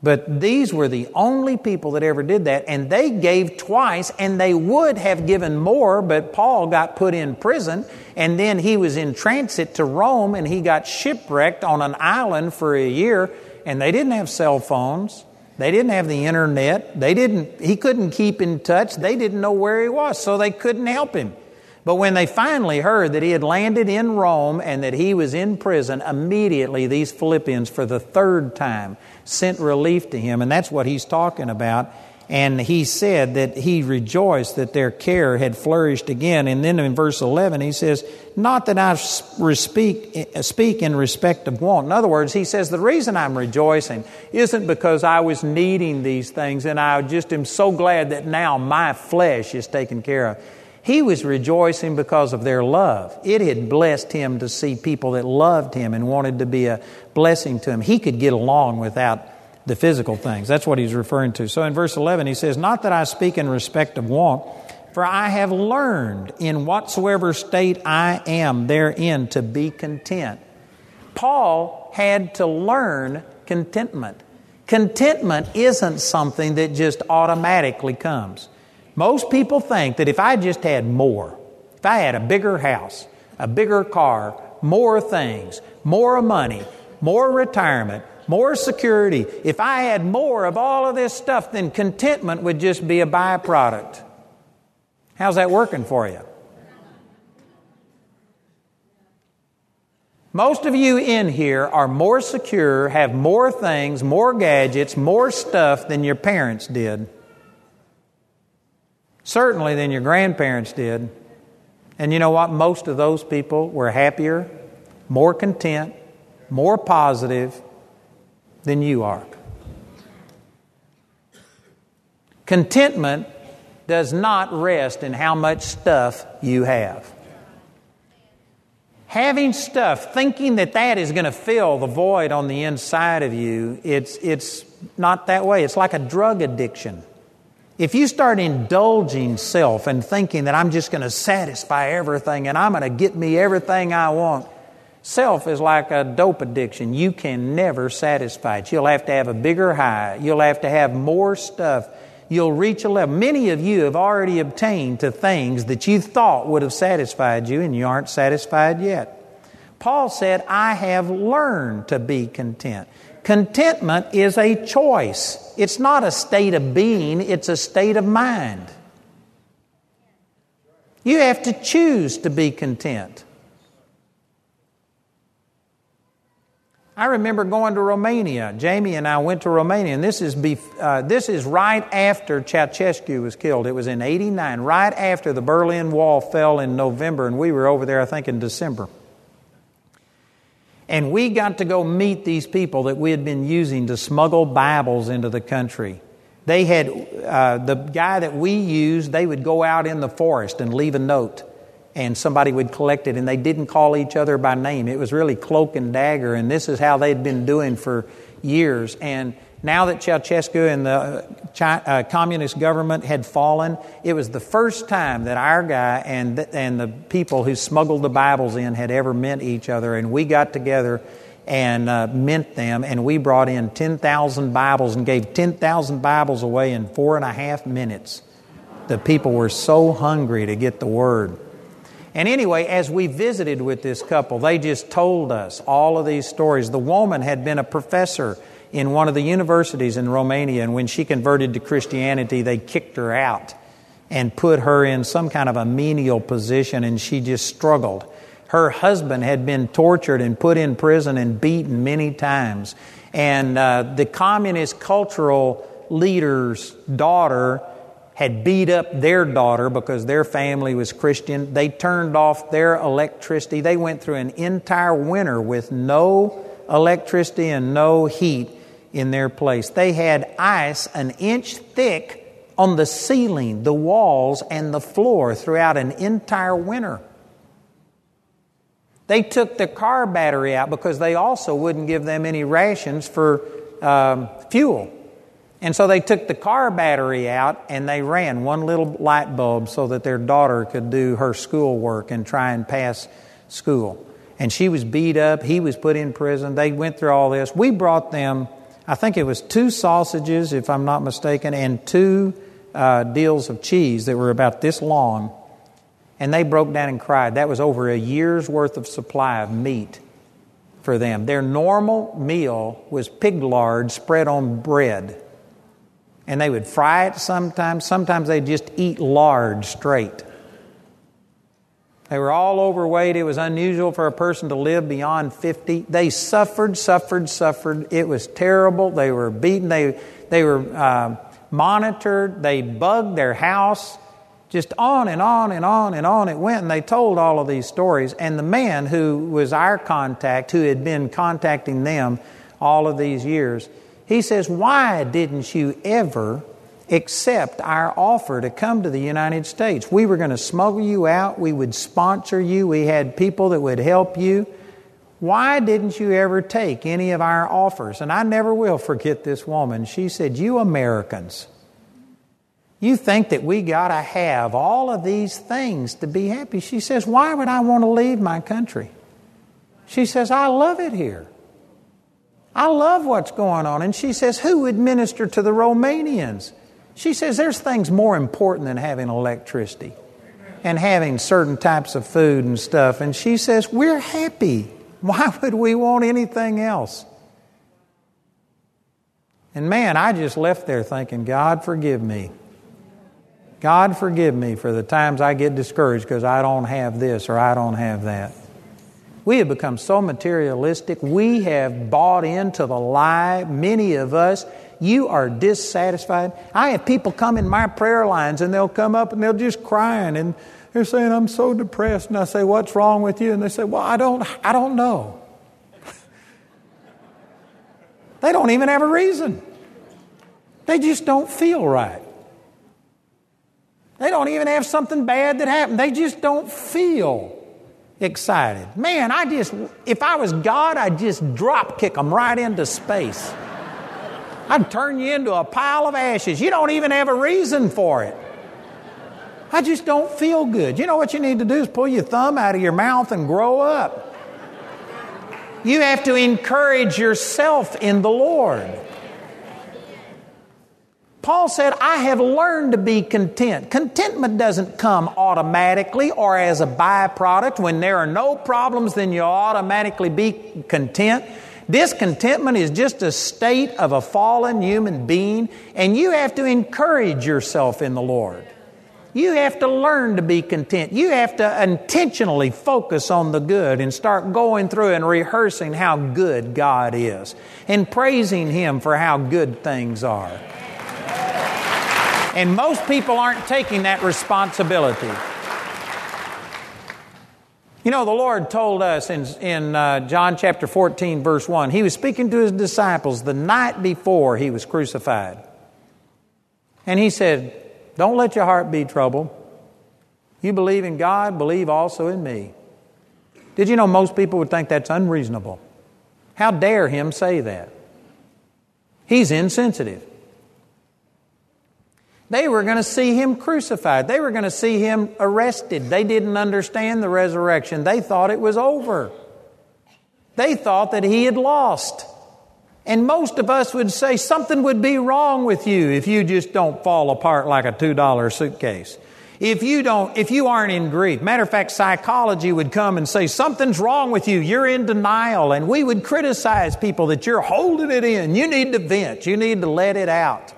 But these were the only people that ever did that, and they gave twice, and they would have given more, but Paul got put in prison, and then he was in transit to Rome, and he got shipwrecked on an island for a year, and they didn't have cell phones. They didn't have the internet. They didn't. He couldn't keep in touch. They didn't know where he was, so they couldn't help him. But when they finally heard that he had landed in Rome and that he was in prison, immediately these Philippians, for the third time, sent relief to him. And that's what he's talking about. And he said that he rejoiced that their care had flourished again. And then in verse eleven, he says, not that I speak, speak in respect of want. In other words, he says, the reason I'm rejoicing isn't because I was needing these things and I just am so glad that now my flesh is taken care of. He was rejoicing because of their love. It had blessed him to see people that loved him and wanted to be a blessing to him. He could get along without the physical things. That's what he's referring to. So in verse eleven, he says, not that I speak in respect of want, for I have learned in whatsoever state I am therein to be content. Paul had to learn contentment. Contentment isn't something that just automatically comes. Most people think that if I just had more, if I had a bigger house, a bigger car, more things, more money, more retirement, more security, if I had more of all of this stuff, then contentment would just be a byproduct. How's that working for you? Most of you in here are more secure, have more things, more gadgets, more stuff than your parents did. Certainly than your grandparents did. And you know what? Most of those people were happier, more content, more positive than you are. Contentment does not rest in how much stuff you have. Having stuff, thinking that that is going to fill the void on the inside of you, it's, it's not that way. It's like a drug addiction. If you start indulging self and thinking that I'm just going to satisfy everything and I'm going to get me everything I want, self is like a dope addiction. You can never satisfy it. You'll have to have a bigger high. You'll have to have more stuff. You'll reach a level. Many of you have already obtained to things that you thought would have satisfied you, and you aren't satisfied yet. Paul said, I have learned to be content. Contentment is a choice. It's not a state of being. It's a state of mind. You have to choose to be content. I remember going to Romania. Jamie and I went to Romania, and this is bef- uh, this is right after Ceausescu was killed. It was in eighty-nine, right after the Berlin Wall fell in November, and we were over there, I think, in December. And we got to go meet these people that we had been using to smuggle Bibles into the country. They had, uh, the guy that we used, they would go out in the forest and leave a note. And somebody would collect it, and they didn't call each other by name. It was really cloak and dagger, and this is how they'd been doing for years. And now that Ceausescu and the communist government had fallen, it was the first time that our guy and the, and the people who smuggled the Bibles in had ever met each other. And we got together and uh, mint them, and we brought in ten thousand Bibles and gave ten thousand Bibles away in four and a half minutes. The people were so hungry to get the Word. And anyway, as we visited with this couple, they just told us all of these stories. The woman had been a professor in one of the universities in Romania, and when she converted to Christianity, they kicked her out and put her in some kind of a menial position, and she just struggled. Her husband had been tortured and put in prison and beaten many times. And uh, the communist cultural leader's daughter had beat up their daughter because their family was Christian. They turned off their electricity. They went through an entire winter with no electricity and no heat in their place. They had ice an inch thick on the ceiling, the walls, and the floor throughout an entire winter. They took the car battery out because they also wouldn't give them any rations for um, fuel. And so they took the car battery out and they ran one little light bulb so that their daughter could do her schoolwork and try and pass school. And she was beat up. He was put in prison. They went through all this. We brought them, I think it was two sausages, if I'm not mistaken, and two uh, deals of cheese that were about this long. And they broke down and cried. That was over a year's worth of supply of meat for them. Their normal meal was pig lard spread on bread. And they would fry it sometimes. Sometimes they'd just eat lard straight. They were all overweight. It was unusual for a person to live beyond fifty. They suffered, suffered, suffered. It was terrible. They were beaten. They, they were uh, monitored. They bugged their house. Just on and on and on and on it went. And they told all of these stories. And the man who was our contact, who had been contacting them all of these years, he says, why didn't you ever accept our offer to come to the United States? We were going to smuggle you out. We would sponsor you. We had people that would help you. Why didn't you ever take any of our offers? And I never will forget this woman. She said, you Americans, you think that we got to have all of these things to be happy. She says, why would I want to leave my country? She says, I love it here. I love what's going on. And she says, who would minister to the Romanians? She says, there's things more important than having electricity and having certain types of food and stuff. And she says, we're happy. Why would we want anything else? And man, I just left there thinking, God, forgive me. God, forgive me for the times I get discouraged because I don't have this or I don't have that. We have become so materialistic. We have bought into the lie, many of us. You are dissatisfied. I have people come in my prayer lines and they'll come up and they'll just crying and they're saying, I'm so depressed. And I say, what's wrong with you? And they say, well, I don't, I don't know. They don't even have a reason. They just don't feel right. They don't even have something bad that happened. They just don't feel excited. Man, I just, if I was God, I'd just drop kick them right into space. I'd turn you into a pile of ashes. You don't even have a reason for it. I just don't feel good. You know what you need to do is pull your thumb out of your mouth and grow up. You have to encourage yourself in the Lord. Paul said, I have learned to be content. Contentment doesn't come automatically or as a byproduct. When there are no problems, then you'll automatically be content. Discontentment is just a state of a fallen human being, and you have to encourage yourself in the Lord. You have to learn to be content. You have to intentionally focus on the good and start going through and rehearsing how good God is and praising Him for how good things are. And most people aren't taking that responsibility. You know, the Lord told us in, in uh, John chapter fourteen, verse one, He was speaking to His disciples the night before He was crucified. And He said, don't let your heart be troubled. You believe in God, believe also in me. Did you know most people would think that's unreasonable? How dare Him say that? He's insensitive. They were going to see Him crucified. They were going to see Him arrested. They didn't understand the resurrection. They thought it was over. They thought that He had lost. And most of us would say something would be wrong with you if you just don't fall apart like a two dollar suitcase. If you don't, if you aren't in grief. Matter of fact, psychology would come and say something's wrong with you. You're in denial. And we would criticize people that you're holding it in. You need to vent. You need to let it out.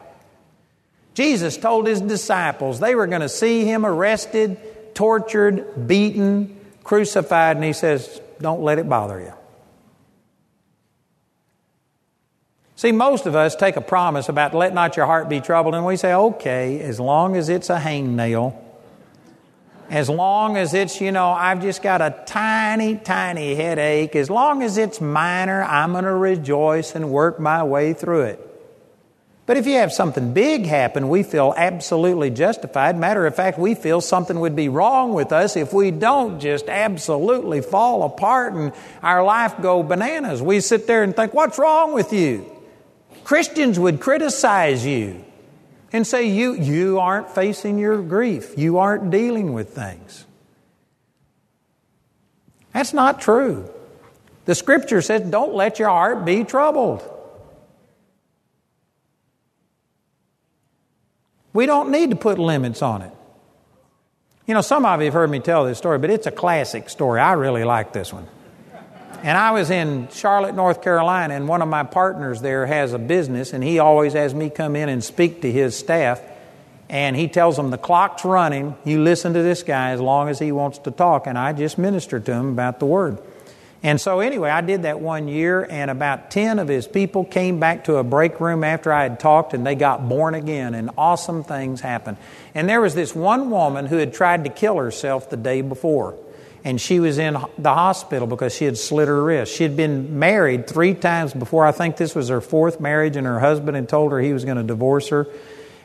Jesus told His disciples they were going to see Him arrested, tortured, beaten, crucified, and He says, don't let it bother you. See, most of us take a promise about let not your heart be troubled, and we say, okay, as long as it's a hangnail, as long as it's, you know, I've just got a tiny, tiny headache, as long as it's minor, I'm going to rejoice and work my way through it. But if you have something big happen, we feel absolutely justified. Matter of fact, we feel something would be wrong with us if we don't just absolutely fall apart and our life go bananas. We sit there and think, what's wrong with you? Christians would criticize you and say, you, you aren't facing your grief. You aren't dealing with things. That's not true. The Scripture says, don't let your heart be troubled. We don't need to put limits on it. You know, some of you have heard me tell this story, but it's a classic story. I really like this one. And I was in Charlotte, North Carolina, and one of my partners there has a business, and he always has me come in and speak to his staff. And he tells them the clock's running. You listen to this guy as long as he wants to talk. And I just minister to him about the Word. And so anyway, I did that one year, and about ten of his people came back to a break room after I had talked, and they got born again, and awesome things happened. And there was this one woman who had tried to kill herself the day before, and she was in the hospital because she had slit her wrist. She had been married three times before. I think this was her fourth marriage, and her husband had told her he was going to divorce her.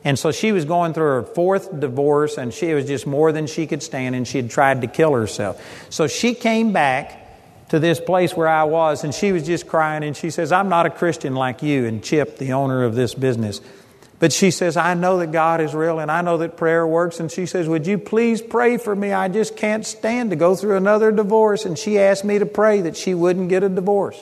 And so she was going through her fourth divorce, and she, it was just more than she could stand, and she had tried to kill herself. So she came back to this place where I was, and she was just crying, and she says, I'm not a Christian like you and Chip, the owner of this business. But she says, I know that God is real, and I know that prayer works. And she says, would you please pray for me? I just can't stand to go through another divorce. And she asked me to pray that she wouldn't get a divorce.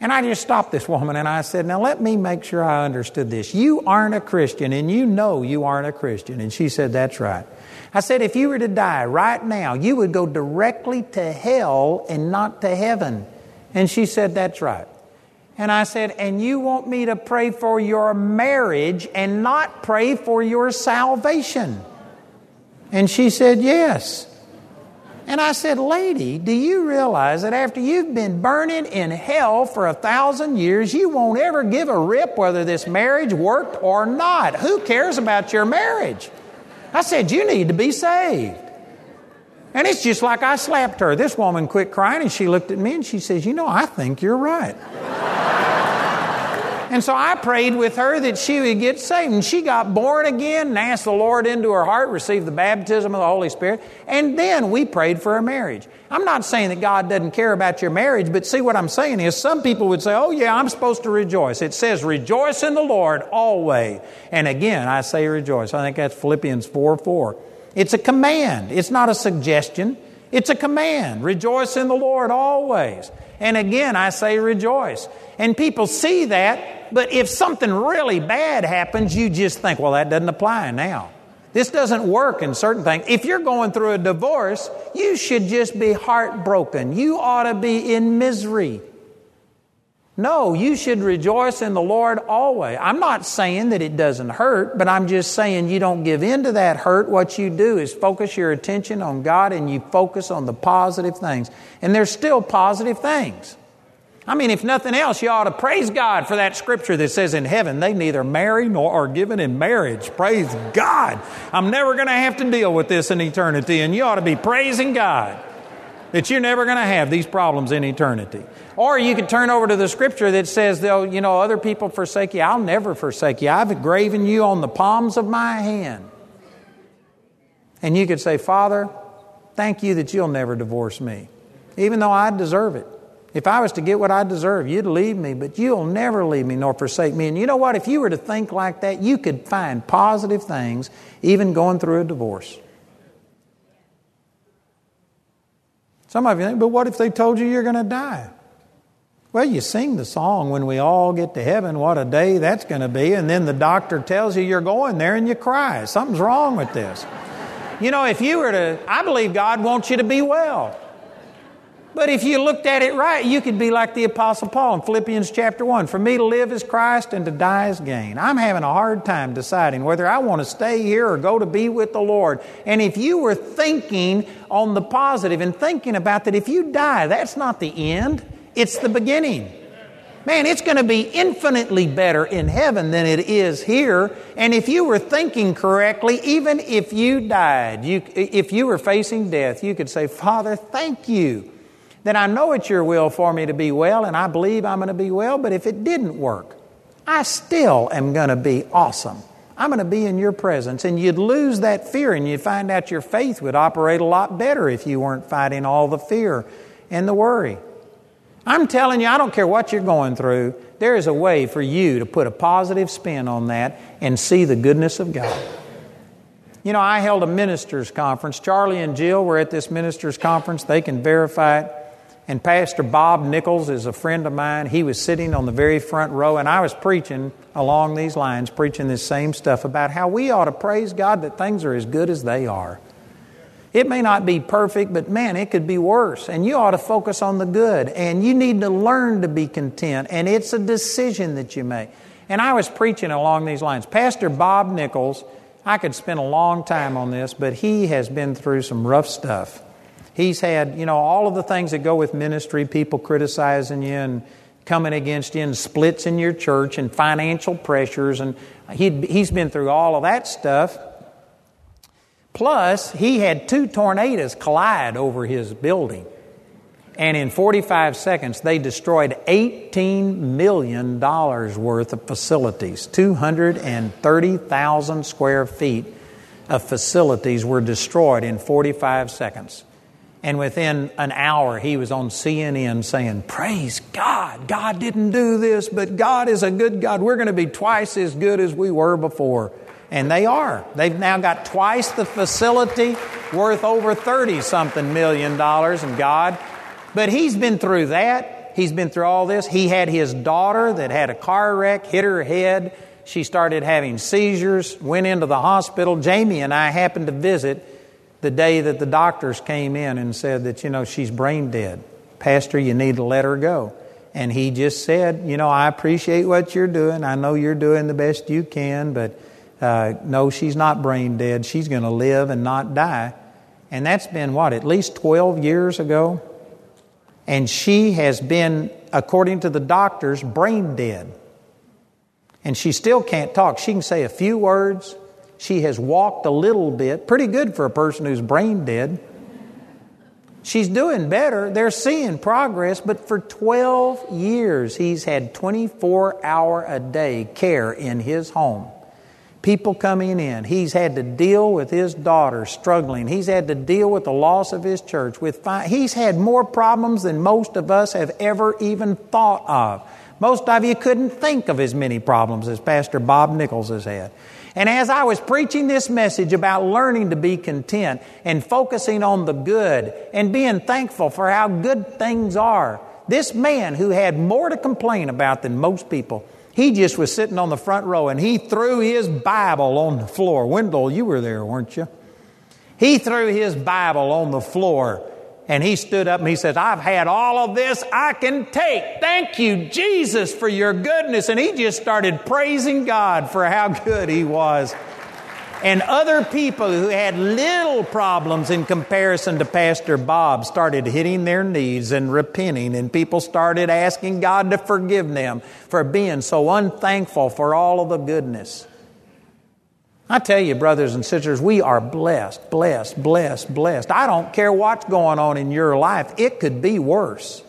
And I just stopped this woman, and I said, now let me make sure I understood this. You aren't a Christian, and you know you aren't a Christian. And she said, that's right. I said, if you were to die right now, you would go directly to hell and not to heaven. And she said, that's right. And I said, and you want me to pray for your marriage and not pray for your salvation? And she said, yes. And I said, lady, do you realize that after you've been burning in hell for a thousand years, you won't ever give a rip whether this marriage worked or not? Who cares about your marriage? I said, you need to be saved. And it's just like I slapped her. This woman quit crying, and she looked at me, and she says, you know, I think you're right. And so I prayed with her that she would get saved. And she got born again and asked the Lord into her heart, received the baptism of the Holy Spirit. And then we prayed for her marriage. I'm not saying that God doesn't care about your marriage, but see what I'm saying is some people would say, oh yeah, I'm supposed to rejoice. It says rejoice in the Lord always. And again, I say rejoice. I think that's Philippians four four. It's a command. It's not a suggestion. It's a command. Rejoice in the Lord always. And again, I say rejoice. And people see that, but if something really bad happens, you just think, well, that doesn't apply now. This doesn't work in certain things. If you're going through a divorce, you should just be heartbroken. You ought to be in misery. No, you should rejoice in the Lord always. I'm not saying that it doesn't hurt, but I'm just saying you don't give in to that hurt. What you do is focus your attention on God and you focus on the positive things. And there's still positive things. I mean, if nothing else, you ought to praise God for that scripture that says in heaven, they neither marry nor are given in marriage. Praise God. I'm never going to have to deal with this in eternity, and you ought to be praising God that you're never going to have these problems in eternity. Or you could turn over to the scripture that says, though, you know, other people forsake you. I'll never forsake you. I've graven you on the palms of my hand. And you could say, Father, thank you that you'll never divorce me, even though I deserve it. If I was to get what I deserve, you'd leave me, but you'll never leave me nor forsake me. And you know what? If you were to think like that, you could find positive things, even going through a divorce. Some of you think, but what if they told you you're going to die? Well, you sing the song, when we all get to heaven, what a day that's going to be. And then the doctor tells you you're going there and you cry. Something's wrong with this. You know, if you were to, I believe God wants you to be well. But if you looked at it right, you could be like the Apostle Paul in Philippians chapter one. For me to live is Christ and to die is gain. I'm having a hard time deciding whether I want to stay here or go to be with the Lord. And if you were thinking on the positive and thinking about that, if you die, that's not the end. It's the beginning. Man, it's going to be infinitely better in heaven than it is here. And if you were thinking correctly, even if you died, you, if you were facing death, you could say, Father, thank you. Then I know it's your will for me to be well, and I believe I'm going to be well, but if it didn't work, I still am going to be awesome. I'm going to be in your presence, and you'd lose that fear, and you'd find out your faith would operate a lot better if you weren't fighting all the fear and the worry. I'm telling you, I don't care what you're going through, there is a way for you to put a positive spin on that and see the goodness of God. You know, I held a ministers' conference. Charlie and Jill were at this ministers' conference. They can verify it. And Pastor Bob Nichols is a friend of mine. He was sitting on the very front row, and I was preaching along these lines, preaching this same stuff about how we ought to praise God that things are as good as they are. It may not be perfect, but man, it could be worse. And you ought to focus on the good, and you need to learn to be content, and it's a decision that you make. And I was preaching along these lines. Pastor Bob Nichols, I could spend a long time on this, but he has been through some rough stuff. He's had, you know, all of the things that go with ministry, people criticizing you and coming against you and splits in your church and financial pressures. And he'd, he's been through all of that stuff. Plus, he had two tornadoes collide over his building. And in forty-five seconds, they destroyed eighteen million dollars worth of facilities. two hundred thirty thousand square feet of facilities were destroyed in forty-five seconds. And within an hour, he was on C N N saying, praise God, God didn't do this, but God is a good God. We're going to be twice as good as we were before. And they are. They've now got twice the facility worth over thirty-something million dollars in God. But he's been through that. He's been through all this. He had his daughter that had a car wreck, hit her head. She started having seizures, went into the hospital. Jamie and I happened to visit the day that the doctors came in and said that, you know, she's brain dead. Pastor, you need to let her go. And he just said, you know, I appreciate what you're doing. I know you're doing the best you can, but uh, no, she's not brain dead. She's going to live and not die. And that's been, what, at least twelve years ago? And she has been, according to the doctors, brain dead. And she still can't talk. She can say a few words. She has walked a little bit. Pretty good for a person who's brain dead. She's doing better. They're seeing progress. But for twelve years, he's had twenty-four hour a day care in his home. People coming in. He's had to deal with his daughter struggling. He's had to deal with the loss of his church. With fi- He's had more problems than most of us have ever even thought of. Most of you couldn't think of as many problems as Pastor Bob Nichols has had. And as I was preaching this message about learning to be content and focusing on the good and being thankful for how good things are, this man who had more to complain about than most people, he just was sitting on the front row and he threw his Bible on the floor. Wendell, you were there, weren't you? He threw his Bible on the floor and he stood up and he said, I've had all of this I can take. Thank you, Jesus, for your goodness. And he just started praising God for how good he was. And other people who had little problems in comparison to Pastor Bob started hitting their knees and repenting, and people started asking God to forgive them for being so unthankful for all of the goodness. I tell you, brothers and sisters, we are blessed, blessed, blessed, blessed. I don't care what's going on in your life. It could be worse.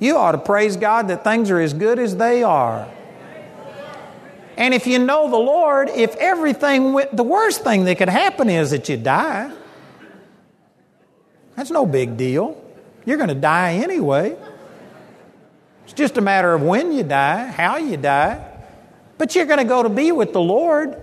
You ought to praise God that things are as good as they are. And if you know the Lord, if everything went, the worst thing that could happen is that you die. That's no big deal. You're going to die anyway. It's just a matter of when you die, how you die. But you're going to go to be with the Lord.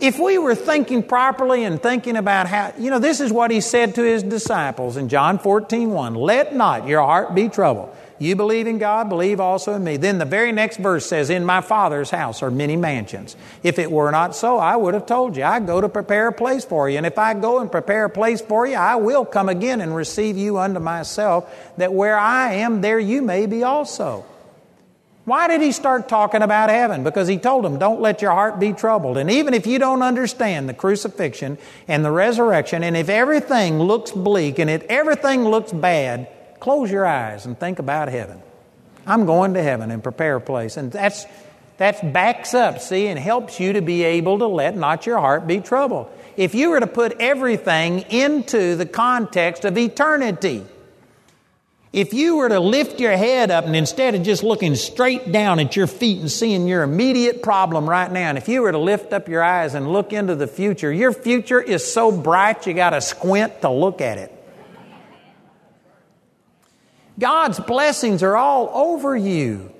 If we were thinking properly and thinking about how, you know, this is what he said to his disciples in John fourteen one, let not your heart be troubled. You believe in God, believe also in me. Then the very next verse says, in my Father's house are many mansions. If it were not so, I would have told you. I go to prepare a place for you. And if I go and prepare a place for you, I will come again and receive you unto myself, that where I am, there you may be also. Why did he start talking about heaven? Because he told them, don't let your heart be troubled. And even if you don't understand the crucifixion and the resurrection, and if everything looks bleak and if everything looks bad, close your eyes and think about heaven. I'm going to heaven and prepare a place. And that's that backs up, see, and helps you to be able to let not your heart be troubled. If you were to put everything into the context of eternity, if you were to lift your head up and instead of just looking straight down at your feet and seeing your immediate problem right now, and if you were to lift up your eyes and look into the future, your future is so bright you got to squint to look at it. God's blessings are all over you.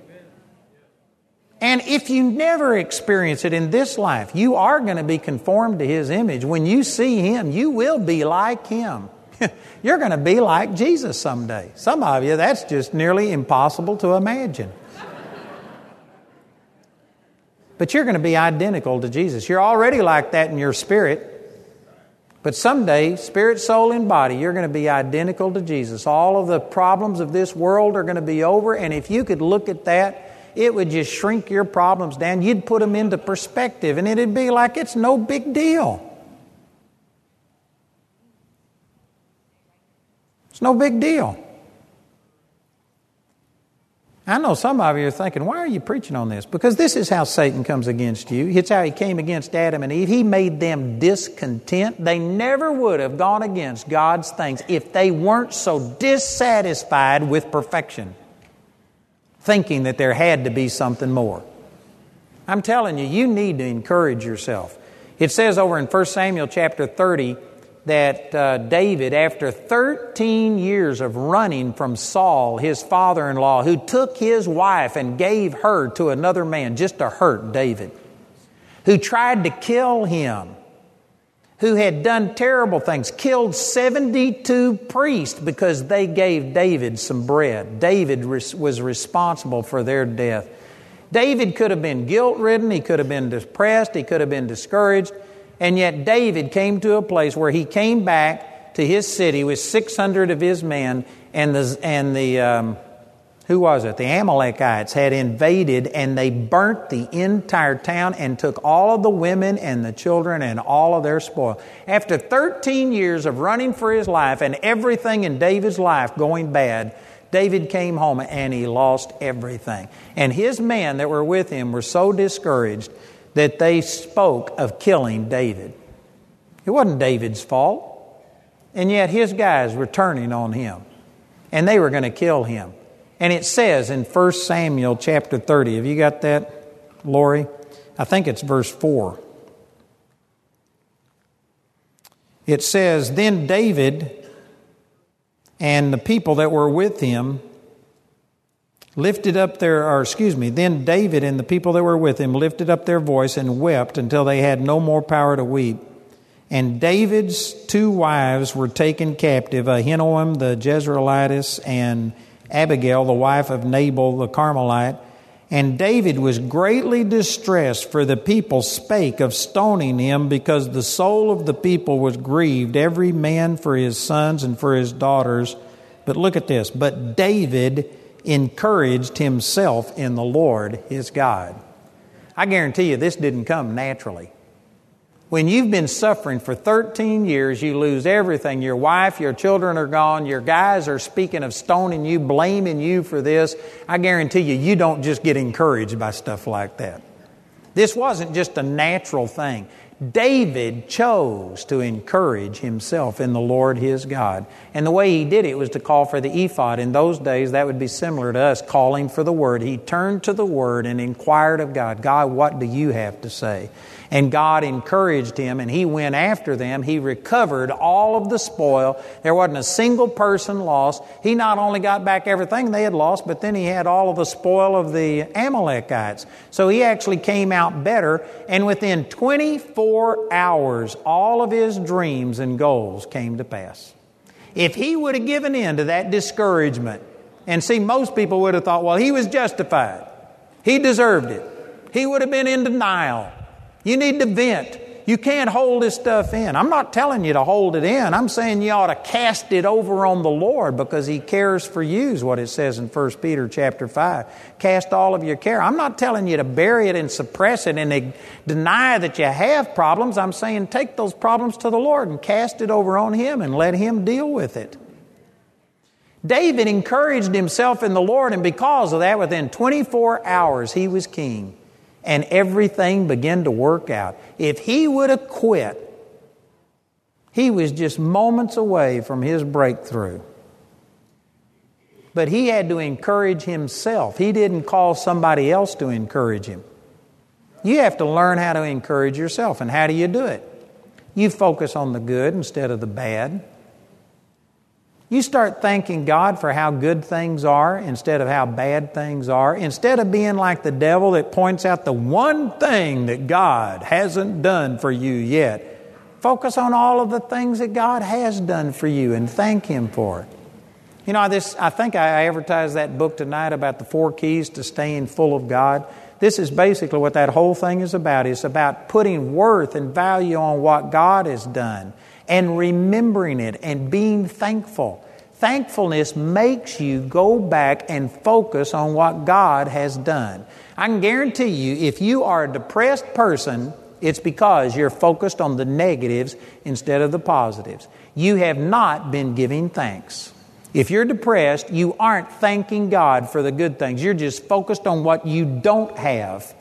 And if you never experience it in this life, you are going to be conformed to His image. When you see Him, you will be like Him. You're going to be like Jesus someday. Some of you, that's just nearly impossible to imagine. But you're going to be identical to Jesus. You're already like that in your spirit. But someday, spirit, soul, and body, you're going to be identical to Jesus. All of the problems of this world are going to be over. And if you could look at that, it would just shrink your problems down. You'd put them into perspective, and it'd be like it's no big deal. It's no big deal. I know some of you are thinking, why are you preaching on this? Because this is how Satan comes against you. It's how he came against Adam and Eve. He made them discontent. They never would have gone against God's things if they weren't so dissatisfied with perfection, thinking that there had to be something more. I'm telling you, you need to encourage yourself. It says over in First Samuel chapter thirty that uh, David, after thirteen years of running from Saul, his father-in-law, who took his wife and gave her to another man just to hurt David, who tried to kill him, who had done terrible things, killed seventy-two priests because they gave David some bread. David res- was responsible for their death. David could have been guilt-ridden. He could have been depressed. He could have been discouraged. And yet David came to a place where he came back to his city with six hundred of his men, and the and the um, who was it? The Amalekites had invaded, and they burnt the entire town and took all of the women and the children and all of their spoil. After thirteen years of running for his life and everything in David's life going bad, David came home and he lost everything. And his men that were with him were so discouraged that they spoke of killing David. It wasn't David's fault. And yet his guys were turning on him, and they were going to kill him. And it says in First Samuel chapter thirty, have you got that, Lori? I think it's verse four. It says, "Then David and the people that were with him lifted up their, or excuse me, then David and the people that were with him lifted up their voice and wept until they had no more power to weep. And David's two wives were taken captive, Ahinoam the Jezreelitess and Abigail, the wife of Nabal the Carmelite. And David was greatly distressed, for the people spake of stoning him, because the soul of the people was grieved, every man for his sons and for his daughters." But look at this. But David encouraged himself in the Lord his God. I guarantee you this didn't come naturally. When you've been suffering for thirteen years, you lose everything. Your wife, your children are gone. Your guys are speaking of stoning you, blaming you for this. I guarantee you, you don't just get encouraged by stuff like that. This wasn't just a natural thing. David chose to encourage himself in the Lord his God. And the way he did it was to call for the ephod. In those days, that would be similar to us calling for the word. He turned to the word and inquired of God, "God, what do you have to say?" And God encouraged him, and he went after them. He recovered all of the spoil. There wasn't a single person lost. He not only got back everything they had lost, but then he had all of the spoil of the Amalekites. So he actually came out better, and within twenty-four hours, all of his dreams and goals came to pass. If he would have given in to that discouragement, and see, most people would have thought, well, he was justified. He deserved it. He would have been in denial. You need to vent. You can't hold this stuff in. I'm not telling you to hold it in. I'm saying you ought to cast it over on the Lord, because He cares for you, is what it says in First Peter chapter five. Cast all of your care. I'm not telling you to bury it and suppress it and deny that you have problems. I'm saying take those problems to the Lord and cast it over on Him and let Him deal with it. David encouraged himself in the Lord, and because of that, within twenty-four hours, he was king. And everything began to work out. If he would have quit, he was just moments away from his breakthrough. But he had to encourage himself. He didn't call somebody else to encourage him. You have to learn how to encourage yourself. And how do you do it? You focus on the good instead of the bad. You start thanking God for how good things are instead of how bad things are. Instead of being like the devil that points out the one thing that God hasn't done for you yet, focus on all of the things that God has done for you and thank Him for it. You know, this, I think I advertised that book tonight about the four keys to staying full of God. This is basically what that whole thing is about. It's about putting worth and value on what God has done, and remembering it and being thankful. Thankfulness makes you go back and focus on what God has done. I can guarantee you, if you are a depressed person, it's because you're focused on the negatives instead of the positives. You have not been giving thanks. If you're depressed, you aren't thanking God for the good things. You're just focused on what you don't have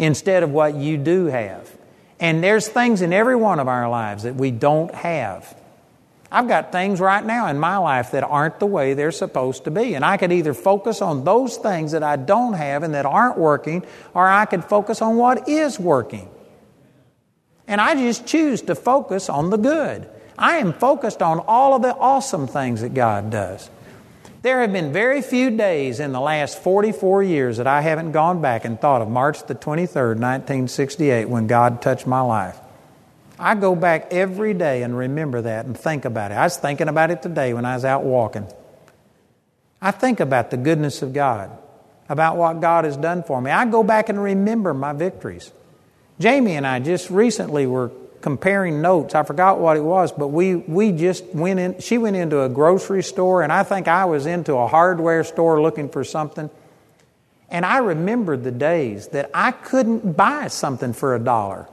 instead of what you do have. And there's things in every one of our lives that we don't have. I've got things right now in my life that aren't the way they're supposed to be. And I could either focus on those things that I don't have and that aren't working, or I could focus on what is working. And I just choose to focus on the good. I am focused on all of the awesome things that God does. There have been very few days in the last forty-four years that I haven't gone back and thought of March the twenty-third, nineteen sixty-eight, when God touched my life. I go back every day and remember that and think about it. I was thinking about it today when I was out walking. I think about the goodness of God, about what God has done for me. I go back and remember my victories. Jamie and I just recently were comparing notes. I forgot what it was, but we, we just went in. She went into a grocery store, and I think I was into a hardware store looking for something. And I remembered the days that I couldn't buy something for a dollar.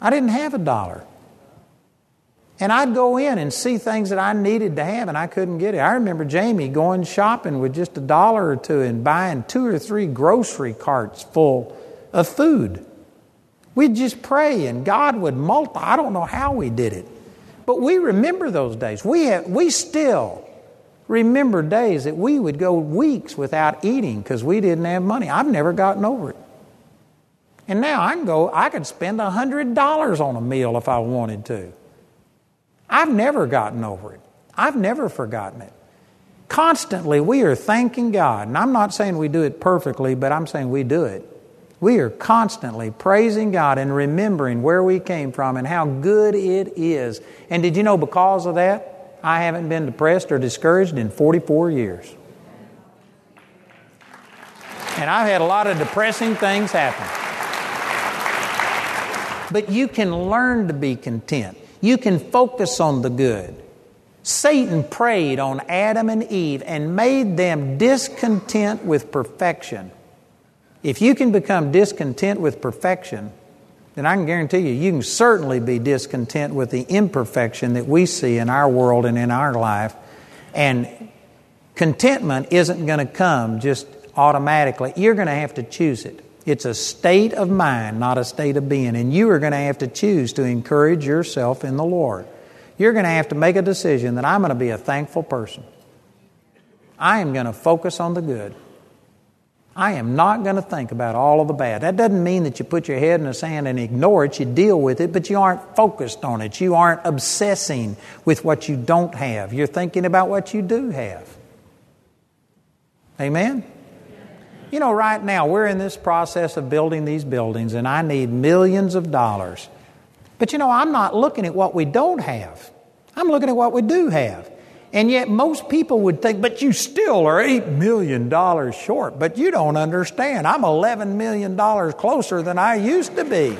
I didn't have a dollar. And I'd go in and see things that I needed to have, and I couldn't get it. I remember Jamie going shopping with just a dollar or two and buying two or three grocery carts full of food. We'd just pray, and God would multiply. I don't know how we did it. But we remember those days. We have, we still... remember days that we would go weeks without eating because we didn't have money. I've never gotten over it. And now I can go, I could spend one hundred dollars on a meal if I wanted to. I've never gotten over it. I've never forgotten it. Constantly we are thanking God. And I'm not saying we do it perfectly, but I'm saying we do it. We are constantly praising God and remembering where we came from and how good it is. And did you know because of that, I haven't been depressed or discouraged in forty-four years. And I've had a lot of depressing things happen. But you can learn to be content. You can focus on the good. Satan preyed on Adam and Eve and made them discontent with perfection. If you can become discontent with perfection, then I can guarantee you, you can certainly be discontent with the imperfection that we see in our world and in our life. And contentment isn't going to come just automatically. You're going to have to choose it. It's a state of mind, not a state of being. And you are going to have to choose to encourage yourself in the Lord. You're going to have to make a decision that I'm going to be a thankful person. I am going to focus on the good. I am not going to think about all of the bad. That doesn't mean that you put your head in the sand and ignore it. You deal with it, but you aren't focused on it. You aren't obsessing with what you don't have. You're thinking about what you do have. Amen? You know, right now, we're in this process of building these buildings, and I need millions of dollars. But you know, I'm not looking at what we don't have. I'm looking at what we do have. And yet most people would think, but you still are eight million dollars short. But you don't understand. I'm eleven million dollars closer than I used to be.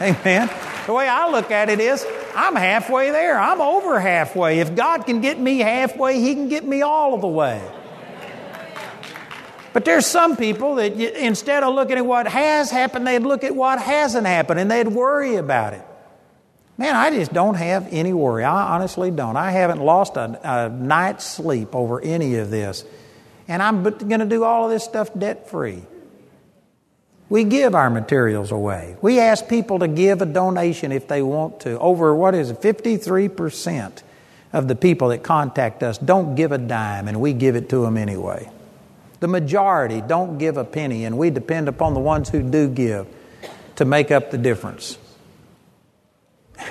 Amen. The way I look at it is, I'm halfway there. I'm over halfway. If God can get me halfway, He can get me all of the way. But there's some people that instead of looking at what has happened, they'd look at what hasn't happened and they'd worry about it. Man, I just don't have any worry. I honestly don't. I haven't lost a, a night's sleep over any of this. And I'm going to do all of this stuff debt-free. We give our materials away. We ask people to give a donation if they want to. Over, what is it, fifty-three percent of the people that contact us don't give a dime, and we give it to them anyway. The majority don't give a penny, and we depend upon the ones who do give to make up the difference.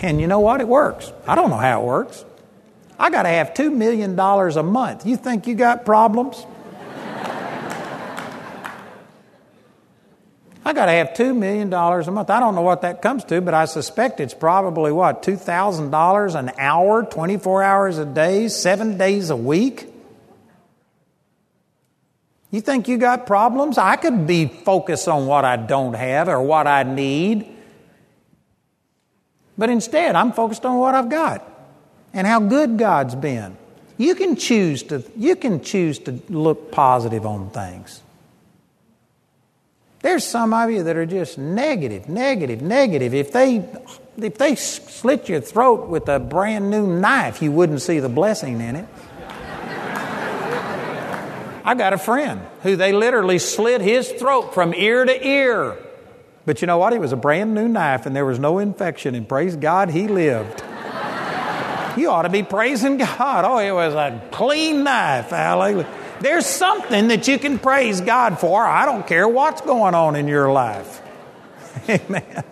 And you know what? It works. I don't know how it works. I got to have two million dollars a month. You think you got problems? I got to have two million dollars a month. I don't know what that comes to, but I suspect it's probably, what, two thousand dollars an hour, twenty-four hours a day, seven days a week? You think you got problems? I could be focused on what I don't have or what I need. But instead, I'm focused on what I've got and how good God's been. You can choose to, you can choose to look positive on things. There's some of you that are just negative, negative, negative. If they, if they slit your throat with a brand new knife, you wouldn't see the blessing in it. I got a friend who they literally slit his throat from ear to ear. But you know what? It was a brand new knife and there was no infection. And praise God, he lived. You ought to be praising God. Oh, it was a clean knife. Hallelujah. There's something that you can praise God for. I don't care what's going on in your life. Amen.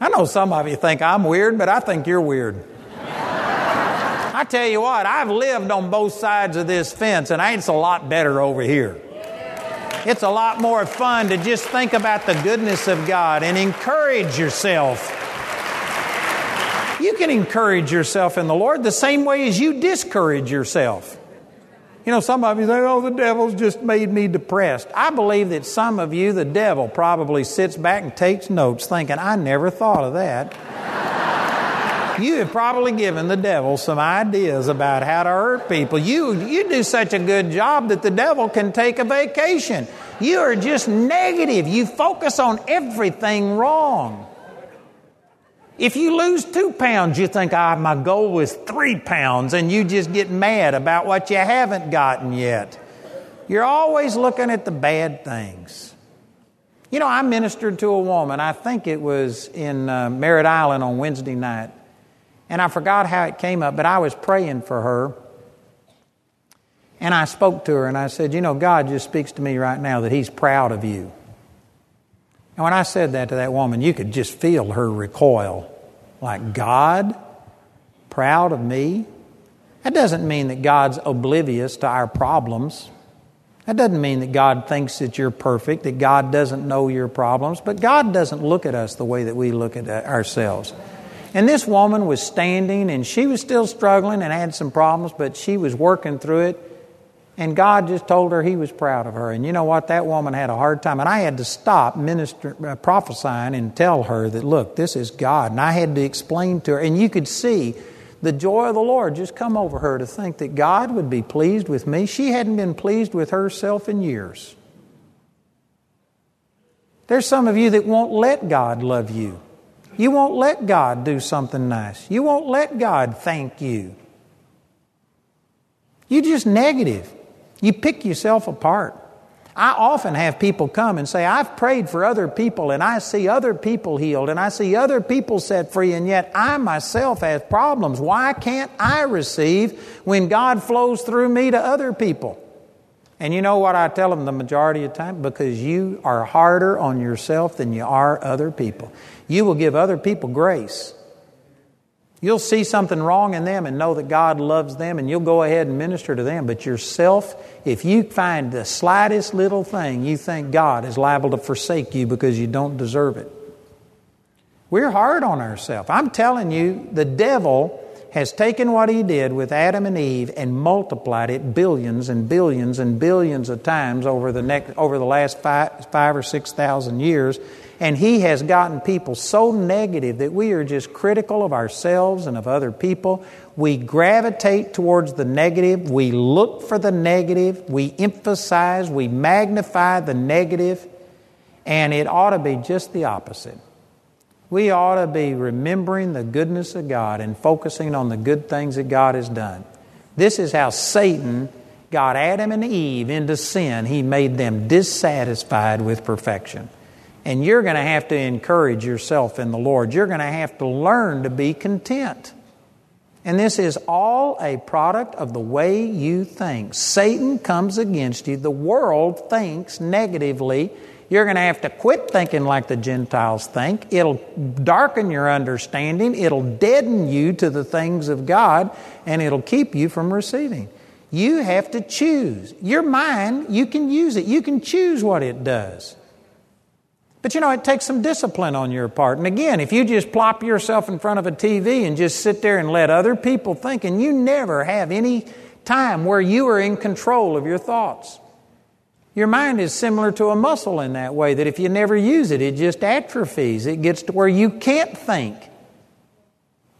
I know some of you think I'm weird, but I think you're weird. I tell you what, I've lived on both sides of this fence and it's a lot better over here. It's a lot more fun to just think about the goodness of God and encourage yourself. You can encourage yourself in the Lord the same way as you discourage yourself. You know, some of you say, oh, the devil's just made me depressed. I believe that some of you, the devil, probably sits back and takes notes thinking, I never thought of that. You have probably given the devil some ideas about how to hurt people. You you do such a good job that the devil can take a vacation. You are just negative. You focus on everything wrong. If you lose two pounds, you think, ah, my goal was three pounds, and you just get mad about what you haven't gotten yet. You're always looking at the bad things. You know, I ministered to a woman, I think it was in uh, Merritt Island on Wednesday night, and I forgot how it came up, but I was praying for her, and I spoke to her, and I said, you know, God just speaks to me right now that He's proud of you. And when I said that to that woman, you could just feel her recoil. Like, God? Proud of me? That doesn't mean that God's oblivious to our problems. That doesn't mean that God thinks that you're perfect, that God doesn't know your problems. But God doesn't look at us the way that we look at ourselves. And this woman was standing, and she was still struggling and had some problems, but she was working through it. And God just told her He was proud of her. And you know what? That woman had a hard time. And I had to stop minister, uh, prophesying and tell her that, look, this is God. And I had to explain to her. And you could see the joy of the Lord just come over her to think that God would be pleased with me. She hadn't been pleased with herself in years. There's some of you that won't let God love you. You won't let God do something nice. You won't let God thank you. You're just negative. You pick yourself apart. I often have people come and say, I've prayed for other people and I see other people healed and I see other people set free and yet I myself have problems. Why can't I receive when God flows through me to other people? And you know what I tell them the majority of the time? Because you are harder on yourself than you are other people. You will give other people grace. You'll see something wrong in them and know that God loves them and you'll go ahead and minister to them. But yourself, if you find the slightest little thing, you think God is liable to forsake you because you don't deserve it. We're hard on ourselves. I'm telling you, the devil has taken what he did with Adam and Eve and multiplied it billions and billions and billions of times over the next, over the last five, five or six thousand years. And he has gotten people so negative that we are just critical of ourselves and of other people. We gravitate towards the negative. We look for the negative. We emphasize, we magnify the negative. And it ought to be just the opposite. We ought to be remembering the goodness of God and focusing on the good things that God has done. This is how Satan got Adam and Eve into sin. He made them dissatisfied with perfection. And you're going to have to encourage yourself in the Lord. You're going to have to learn to be content. And this is all a product of the way you think. Satan comes against you. The world thinks negatively. You're going to have to quit thinking like the Gentiles think. It'll darken your understanding. It'll deaden you to the things of God, and it'll keep you from receiving. You have to choose. Your mind, you can use it. You can choose what it does. But you know, it takes some discipline on your part. And again, if you just plop yourself in front of a T V and just sit there and let other people think, and you never have any time where you are in control of your thoughts. Your mind is similar to a muscle in that way, that if you never use it, it just atrophies. It gets to where you can't think.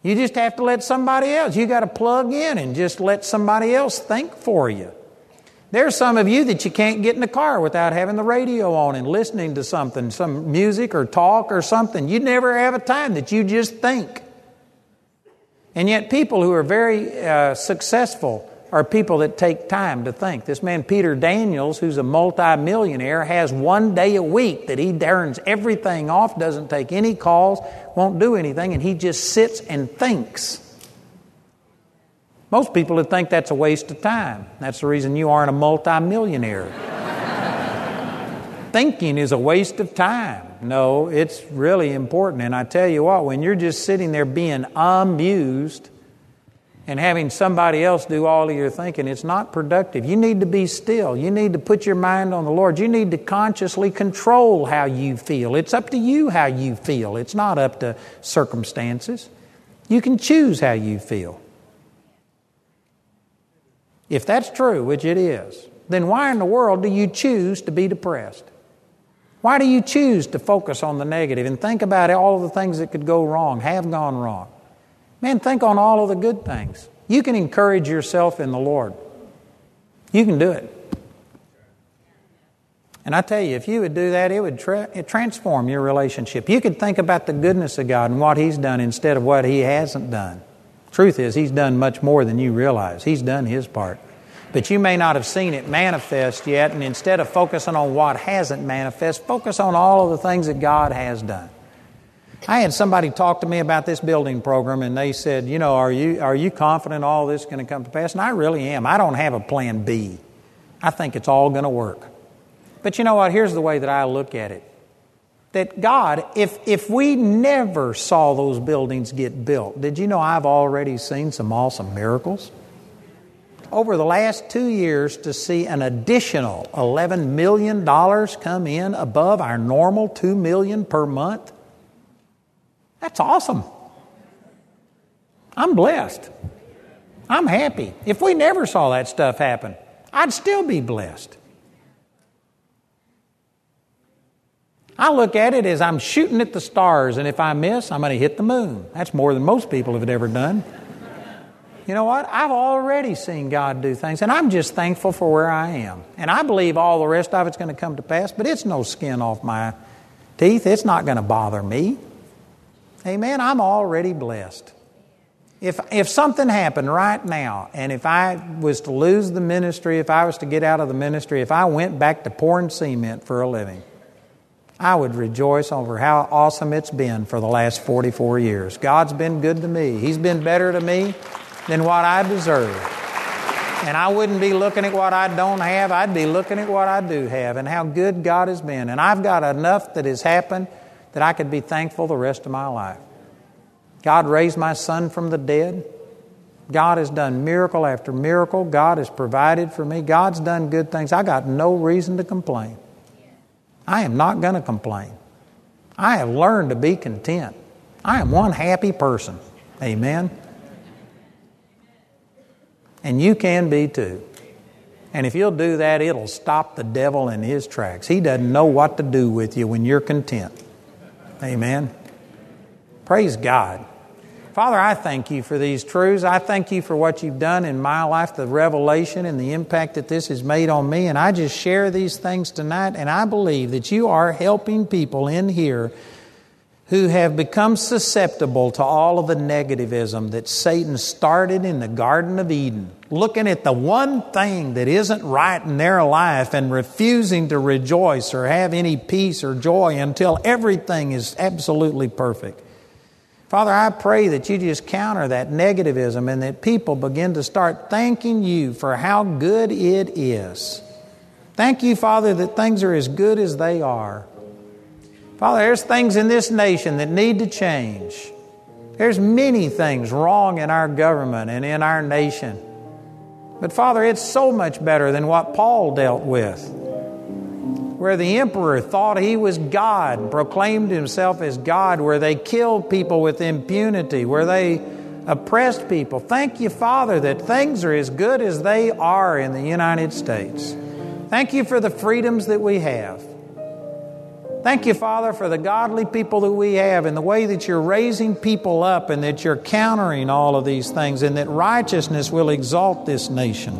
You just have to let somebody else. You got to plug in and just let somebody else think for you. There's some of you that you can't get in the car without having the radio on and listening to something, some music or talk or something. You never have a time that you just think. And yet people who are very uh, successful are people that take time to think. This man Peter Daniels, who's a multimillionaire, has one day a week that he turns everything off, doesn't take any calls, won't do anything, and he just sits and thinks. Most people would think that's a waste of time. That's the reason you aren't a multimillionaire. Thinking is a waste of time. No, it's really important. And I tell you what, when you're just sitting there being amused and having somebody else do all of your thinking, it's not productive. You need to be still. You need to put your mind on the Lord. You need to consciously control how you feel. It's up to you how you feel. It's not up to circumstances. You can choose how you feel. If that's true, which it is, then why in the world do you choose to be depressed? Why do you choose to focus on the negative and think about all of the things that could go wrong, have gone wrong? Man, think on all of the good things. You can encourage yourself in the Lord. You can do it. And I tell you, if you would do that, it would tra- it transform your relationship. You could think about the goodness of God and what He's done instead of what He hasn't done. Truth is, He's done much more than you realize. He's done His part. But you may not have seen it manifest yet, and instead of focusing on what hasn't manifest, focus on all of the things that God has done. I had somebody talk to me about this building program, and they said, you know, are you are you confident all this is going to come to pass? And I really am. I don't have a plan B. I think it's all going to work. But you know what? Here's the way that I look at it. That God, if if we never saw those buildings get built, did you know I've already seen some awesome miracles? Over the last two years, to see an additional eleven million dollars come in above our normal two million dollars per month, that's awesome. I'm blessed. I'm happy. If we never saw that stuff happen, I'd still be blessed. I look at it as I'm shooting at the stars, and if I miss, I'm going to hit the moon. That's more than most people have ever done. You know what? I've already seen God do things, and I'm just thankful for where I am. And I believe all the rest of it's going to come to pass, but it's no skin off my teeth. It's not going to bother me. Amen? I'm already blessed. If if something happened right now, and if I was to lose the ministry, if I was to get out of the ministry, if I went back to pouring cement for a living, I would rejoice over how awesome it's been for the last forty-four years. God's been good to me. He's been better to me than what I deserve. And I wouldn't be looking at what I don't have. I'd be looking at what I do have and how good God has been. And I've got enough that has happened that I could be thankful the rest of my life. God raised my son from the dead. God has done miracle after miracle. God has provided for me. God's done good things. I got no reason to complain. I am not going to complain. I have learned to be content. I am one happy person. Amen? And you can be too. And if you'll do that, it'll stop the devil in his tracks. He doesn't know what to do with you when you're content. Amen. Praise God. Father, I thank You for these truths. I thank You for what You've done in my life, the revelation and the impact that this has made on me. And I just share these things tonight, and I believe that You are helping people in here who have become susceptible to all of the negativism that Satan started in the Garden of Eden, looking at the one thing that isn't right in their life and refusing to rejoice or have any peace or joy until everything is absolutely perfect. Father, I pray that You just counter that negativism and that people begin to start thanking You for how good it is. Thank You, Father, that things are as good as they are. Father, there's things in this nation that need to change. There's many things wrong in our government and in our nation. But Father, it's so much better than what Paul dealt with, where the emperor thought he was God and proclaimed himself as God, where they killed people with impunity, where they oppressed people. Thank You, Father, that things are as good as they are in the United States. Thank You for the freedoms that we have. Thank You, Father, for the godly people that we have and the way that You're raising people up and that You're countering all of these things and that righteousness will exalt this nation.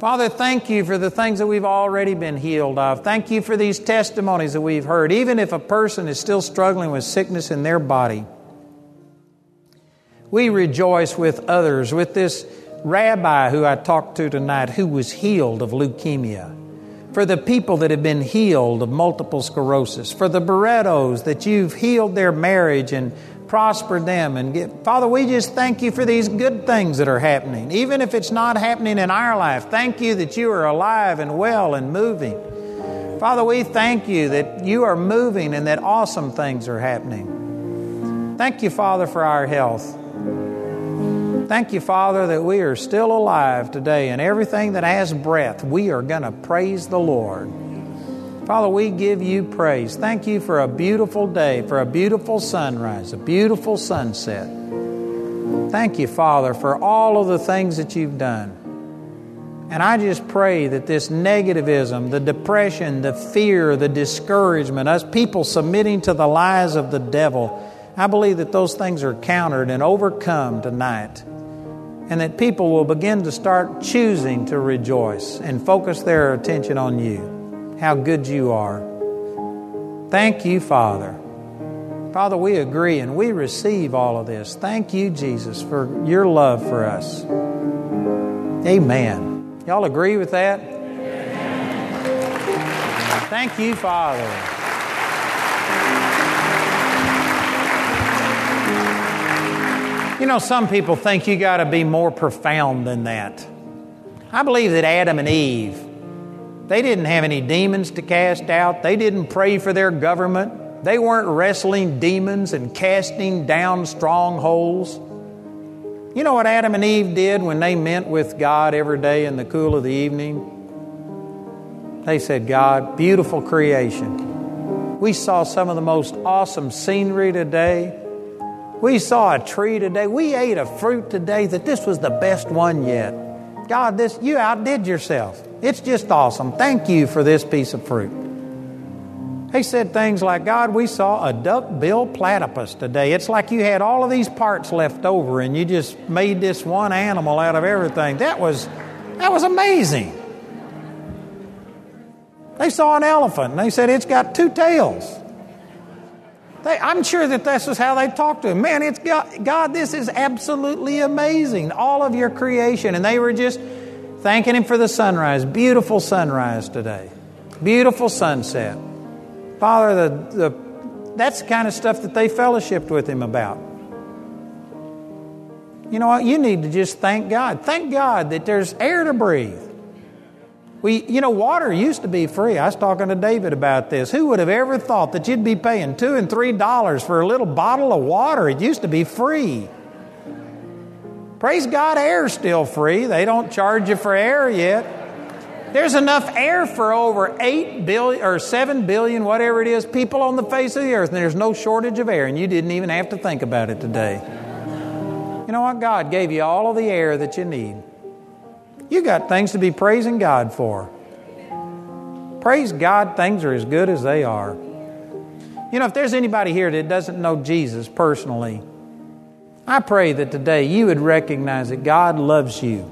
Father, thank You for the things that we've already been healed of. Thank You for these testimonies that we've heard. Even if a person is still struggling with sickness in their body, we rejoice with others, with this rabbi who I talked to tonight who was healed of leukemia, for the people that have been healed of multiple sclerosis, for the Barrettos that You've healed their marriage and prospered them. And get, Father, we just thank You for these good things that are happening. Even if it's not happening in our life, thank You that You are alive and well and moving. Father, we thank You that You are moving and that awesome things are happening. Thank You, Father, for our health. Thank You, Father, that we are still alive today, and everything that has breath, we are going to praise the Lord. Father, we give You praise. Thank You for a beautiful day, for a beautiful sunrise, a beautiful sunset. Thank you, Father, for all of the things that you've done. And I just pray that this negativism, the depression, the fear, the discouragement, us people submitting to the lies of the devil, I believe that those things are countered and overcome tonight. And that people will begin to start choosing to rejoice and focus their attention on you, how good you are. Thank you, Father. Father, we agree and we receive all of this. Thank you, Jesus, for your love for us. Amen. Y'all agree with that? Amen. Thank you, Father. You know, some people think you got to be more profound than that. I believe that Adam and Eve, they didn't have any demons to cast out. They didn't pray for their government. They weren't wrestling demons and casting down strongholds. You know what Adam and Eve did when they met with God every day in the cool of the evening? They said, God, beautiful creation. We saw some of the most awesome scenery today. We saw a tree today. We ate a fruit today that this was the best one yet. God, this you outdid yourself. It's just awesome. Thank you for this piece of fruit. They said things like, God, we saw a duck-billed platypus today. It's like you had all of these parts left over and you just made this one animal out of everything. That was, that was amazing. They saw an elephant and they said, it's got two tails. They, I'm sure that this is how they talked to him. Man, it's God, God, this is absolutely amazing, all of your creation. And they were just thanking him for the sunrise, beautiful sunrise today, beautiful sunset. Father, the, the, that's the kind of stuff that they fellowshiped with him about. You know what? You need to just thank God. Thank God that there's air to breathe. We, you know, water used to be free. I was talking to David about this. Who would have ever thought that you'd be paying two and three dollars for a little bottle of water? It used to be free. Praise God, air's still free. They don't charge you for air yet. There's enough air for over eight billion or seven billion, whatever it is, people on the face of the earth, and there's no shortage of air, and you didn't even have to think about it today. You know what? God gave you all of the air that you need. You got things to be praising God for. Praise God, things are as good as they are. You know, if there's anybody here that doesn't know Jesus personally, I pray that today you would recognize that God loves you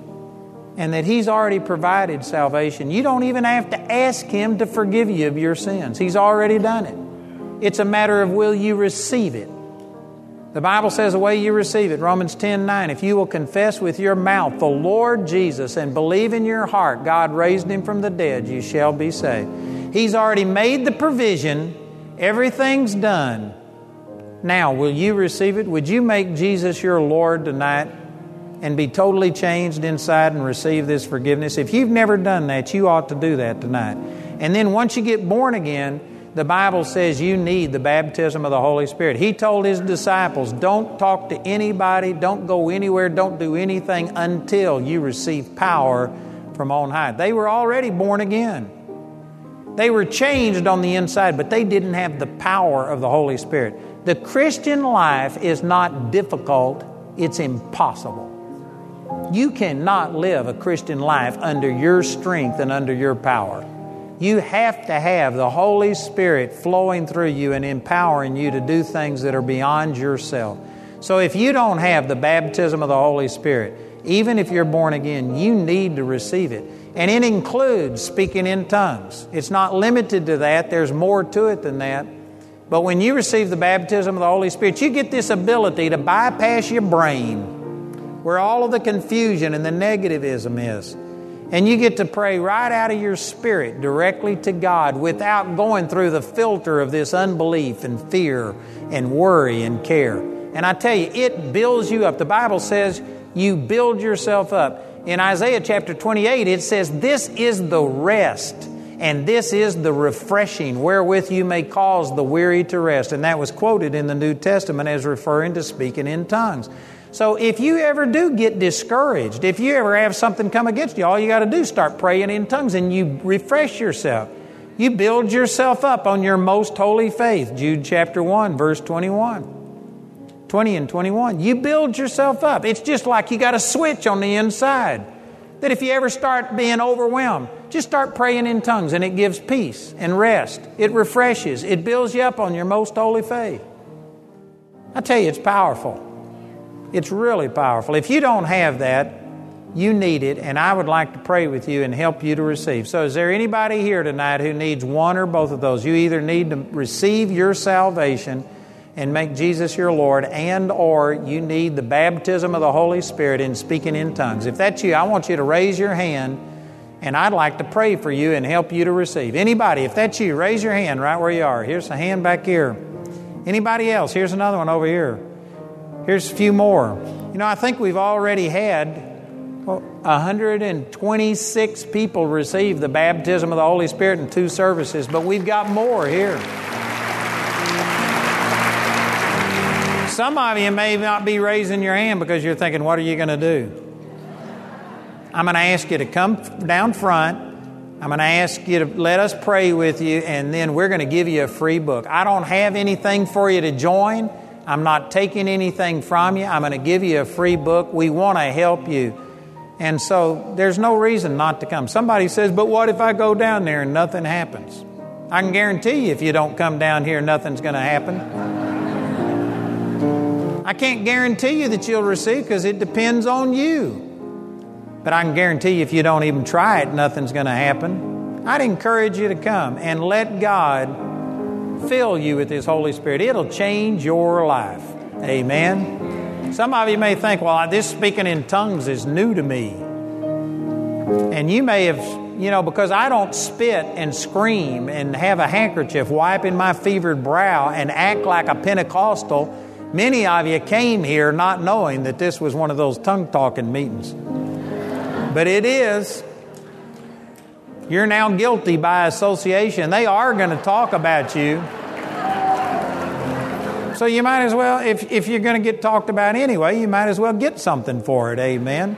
and that He's already provided salvation. You don't even have to ask Him to forgive you of your sins. He's already done it. It's a matter of will you receive it. The Bible says the way you receive it, Romans ten nine, if you will confess with your mouth the Lord Jesus and believe in your heart God raised Him from the dead, you shall be saved. He's already made the provision. Everything's done. Now, will you receive it? Would you make Jesus your Lord tonight and be totally changed inside and receive this forgiveness? If you've never done that, you ought to do that tonight. And then once you get born again, the Bible says you need the baptism of the Holy Spirit. He told His disciples, don't talk to anybody, don't go anywhere, don't do anything until you receive power from on high. They were already born again. They were changed on the inside, but they didn't have the power of the Holy Spirit. The Christian life is not difficult, it's impossible. You cannot live a Christian life under your strength and under your power. You have to have the Holy Spirit flowing through you and empowering you to do things that are beyond yourself. So if you don't have the baptism of the Holy Spirit, even if you're born again, you need to receive it. And it includes speaking in tongues. It's not limited to that. There's more to it than that. But when you receive the baptism of the Holy Spirit, you get this ability to bypass your brain where all of the confusion and the negativism is. And you get to pray right out of your spirit directly to God without going through the filter of this unbelief and fear and worry and care. And I tell you, it builds you up. The Bible says you build yourself up. In Isaiah chapter twenty-eight, it says, this is the rest and this is the refreshing wherewith you may cause the weary to rest. And that was quoted in the New Testament as referring to speaking in tongues. So if you ever do get discouraged, if you ever have something come against you, all you got to do is start praying in tongues and you refresh yourself. You build yourself up on your most holy faith, Jude chapter one, verse twenty-one. twenty and twenty-one. You build yourself up. It's just like you got a switch on the inside that if you ever start being overwhelmed, just start praying in tongues, and it gives peace and rest. It refreshes. It builds you up on your most holy faith. I tell you, it's powerful. It's really powerful. If you don't have that, you need it, and I would like to pray with you and help you to receive. So is there anybody here tonight who needs one or both of those? You either need to receive your salvation and make Jesus your Lord, and or you need the baptism of the Holy Spirit in speaking in tongues. If that's you, I want you to raise your hand, and I'd like to pray for you and help you to receive. Anybody, if that's you, raise your hand right where you are. Here's a hand back here. Anybody else? Here's another one over here. Here's a few more. You know, I think we've already had Well, one hundred twenty-six people received the baptism of the Holy Spirit in two services, but we've got more here. Some of you may not be raising your hand because you're thinking, what are you going to do? I'm going to ask you to come down front. I'm going to ask you to let us pray with you, and then we're going to give you a free book. I don't have anything for you to join. I'm not taking anything from you. I'm going to give you a free book. We want to help you. And so there's no reason not to come. Somebody says, but what if I go down there and nothing happens? I can guarantee you if you don't come down here, nothing's going to happen. I can't guarantee you that you'll receive because it depends on you. But I can guarantee you if you don't even try it, nothing's going to happen. I'd encourage you to come and let God fill you with His Holy Spirit. It'll change your life. Amen. Some of you may think, well, this speaking in tongues is new to me. And you may have, you know, because I don't spit and scream and have a handkerchief wiping my fevered brow and act like a Pentecostal, many of you came here not knowing that this was one of those tongue-talking meetings. But it is. You're now guilty by association. They are going to talk about you. So you might as well, if, if you're going to get talked about anyway, you might as well get something for it. Amen.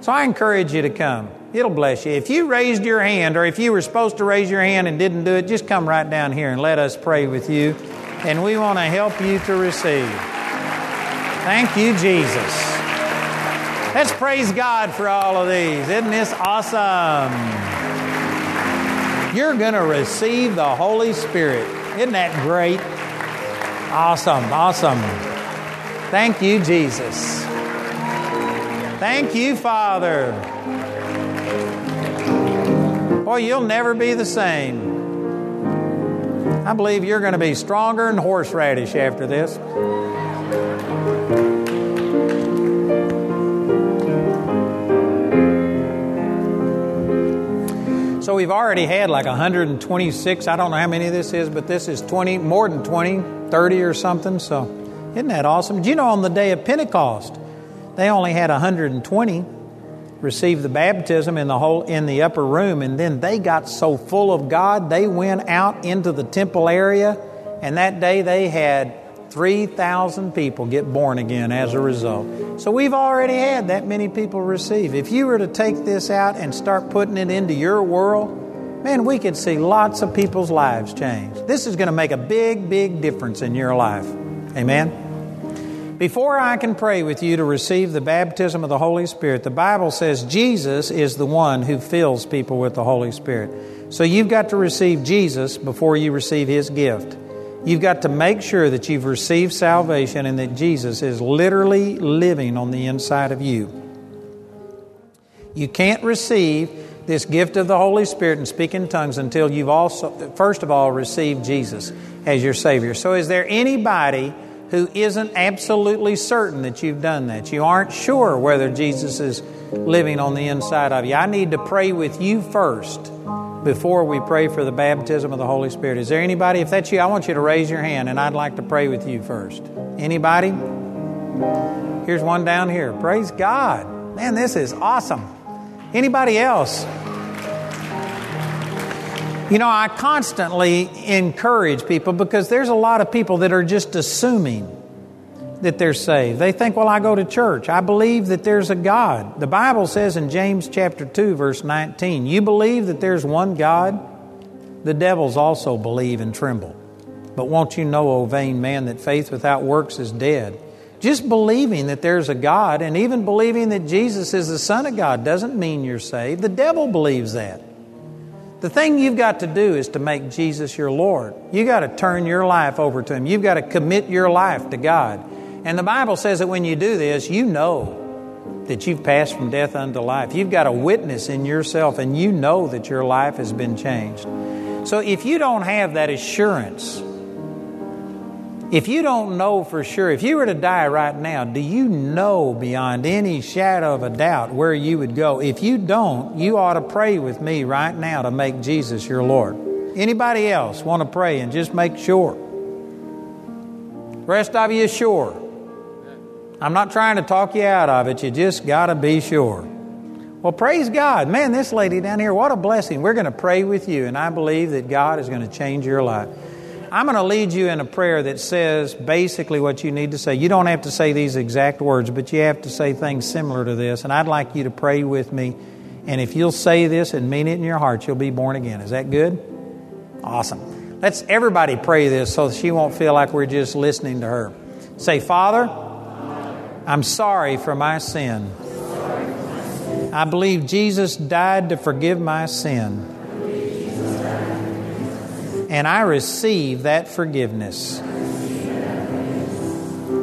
So I encourage you to come. It'll bless you. If you raised your hand, or if you were supposed to raise your hand and didn't do it, just come right down here and let us pray with you. And we want to help you to receive. Thank you, Jesus. Let's praise God for all of these. Isn't this awesome? You're going to receive the Holy Spirit. Isn't that great? Awesome, awesome. Thank you, Jesus. Thank you, Father. Boy, you'll never be the same. I believe you're going to be stronger than horseradish after this. So we've already had like one hundred twenty-six. I don't know how many this is, but this is twenty, more than twenty, thirty or something. So isn't that awesome? Do you know on the day of Pentecost, they only had one hundred twenty receive the baptism in the whole, in the upper room. And then they got so full of God, they went out into the temple area. And that day they had three thousand people get born again as a result. So we've already had that many people receive. If you were to take this out and start putting it into your world, man, we could see lots of people's lives change. This is going to make a big, big difference in your life. Amen. Before I can pray with you to receive the baptism of the Holy Spirit, the Bible says Jesus is the one who fills people with the Holy Spirit. So you've got to receive Jesus before you receive His gift. You've got to make sure that you've received salvation and that Jesus is literally living on the inside of you. You can't receive this gift of the Holy Spirit and speak in tongues until you've also, first of all, received Jesus as your Savior. So is there anybody who isn't absolutely certain that you've done that? You aren't sure whether Jesus is living on the inside of you. I need to pray with you first before we pray for the baptism of the Holy Spirit. Is there anybody? If that's you, I want you to raise your hand, and I'd like to pray with you first. Anybody? Here's one down here. Praise God. Man, this is awesome. Anybody else? You know, I constantly encourage people because there's a lot of people that are just assuming that they're saved. They think, well, I go to church. I believe that there's a God. The Bible says in James chapter two, verse nineteen, you believe that there's one God? The devils also believe and tremble. But won't you know, O vain man, that faith without works is dead. Just believing that there's a God and even believing that Jesus is the Son of God doesn't mean you're saved. The devil believes that. The thing you've got to do is to make Jesus your Lord. You've got to turn your life over to Him. You've got to commit your life to God. And the Bible says that when you do this, you know that you've passed from death unto life. You've got a witness in yourself, and you know that your life has been changed. So if you don't have that assurance, if you don't know for sure, if you were to die right now, do you know beyond any shadow of a doubt where you would go? If you don't, you ought to pray with me right now to make Jesus your Lord. Anybody else want to pray and just make sure? Rest of you sure. I'm not trying to talk you out of it. You just got to be sure. Well, praise God. Man, this lady down here, what a blessing. We're going to pray with you, and I believe that God is going to change your life. I'm going to lead you in a prayer that says basically what you need to say. You don't have to say these exact words, but you have to say things similar to this. And I'd like you to pray with me. And if you'll say this and mean it in your heart, you'll be born again. Is that good? Awesome. Let's everybody pray this so she won't feel like we're just listening to her. Say, Father, I'm sorry for my sin. I believe Jesus died to forgive my sin. And I receive that forgiveness.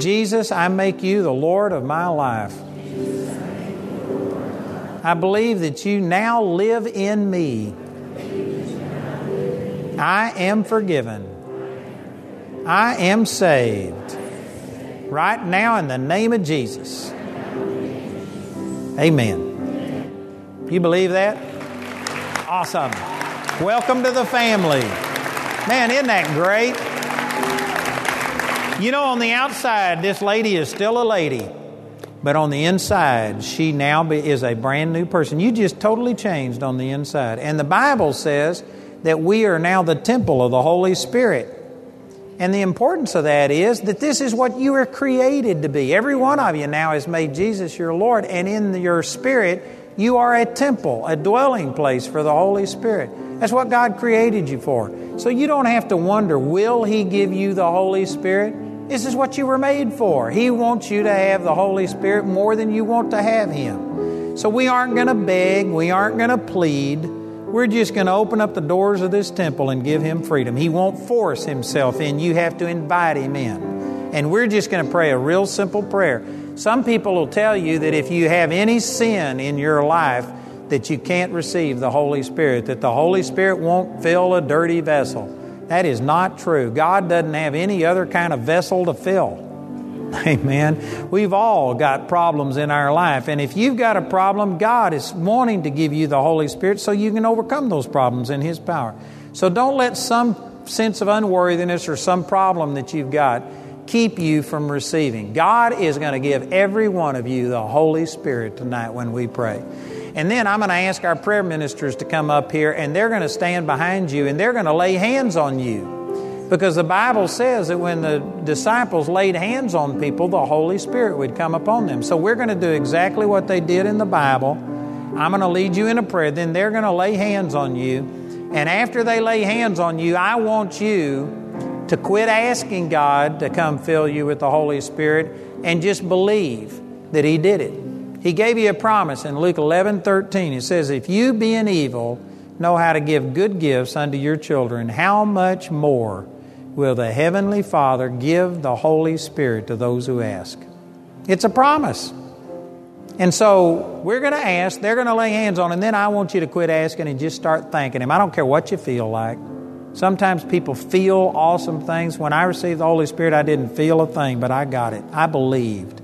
Jesus, I make you the Lord of my life. I believe that you now live in me. I am forgiven. I am saved. Right now in the name of Jesus. Amen. You believe that? Awesome. Welcome to the family. Man, isn't that great? You know, on the outside, this lady is still a lady. But on the inside, she now is a brand new person. You just totally changed on the inside. And the Bible says that we are now the temple of the Holy Spirit. And the importance of that is that this is what you are created to be. Every one of you now has made Jesus your Lord. And in your spirit, you are a temple, a dwelling place for the Holy Spirit. That's what God created you for. So you don't have to wonder, will He give you the Holy Spirit? This is what you were made for. He wants you to have the Holy Spirit more than you want to have Him. So we aren't going to beg. We aren't going to plead. We're just going to open up the doors of this temple and give Him freedom. He won't force Himself in. You have to invite Him in. And we're just going to pray a real simple prayer. Some people will tell you that if you have any sin in your life, that you can't receive the Holy Spirit, that the Holy Spirit won't fill a dirty vessel. That is not true. God doesn't have any other kind of vessel to fill. Amen. We've all got problems in our life. And if you've got a problem, God is wanting to give you the Holy Spirit so you can overcome those problems in His power. So don't let some sense of unworthiness or some problem that you've got keep you from receiving. God is going to give every one of you the Holy Spirit tonight when we pray. And then I'm going to ask our prayer ministers to come up here, and they're going to stand behind you, and they're going to lay hands on you. Because the Bible says that when the disciples laid hands on people, the Holy Spirit would come upon them. So we're going to do exactly what they did in the Bible. I'm going to lead you in a prayer. Then they're going to lay hands on you. And after they lay hands on you, I want you to quit asking God to come fill you with the Holy Spirit and just believe that He did it. He gave you a promise in Luke eleven thirteen. It says, if you, being evil, know how to give good gifts unto your children, how much more will the Heavenly Father give the Holy Spirit to those who ask? It's a promise. And so we're going to ask, they're going to lay hands on, and then I want you to quit asking and just start thanking Him. I don't care what you feel like. Sometimes people feel awesome things. When I received the Holy Spirit, I didn't feel a thing, but I got it. I believed.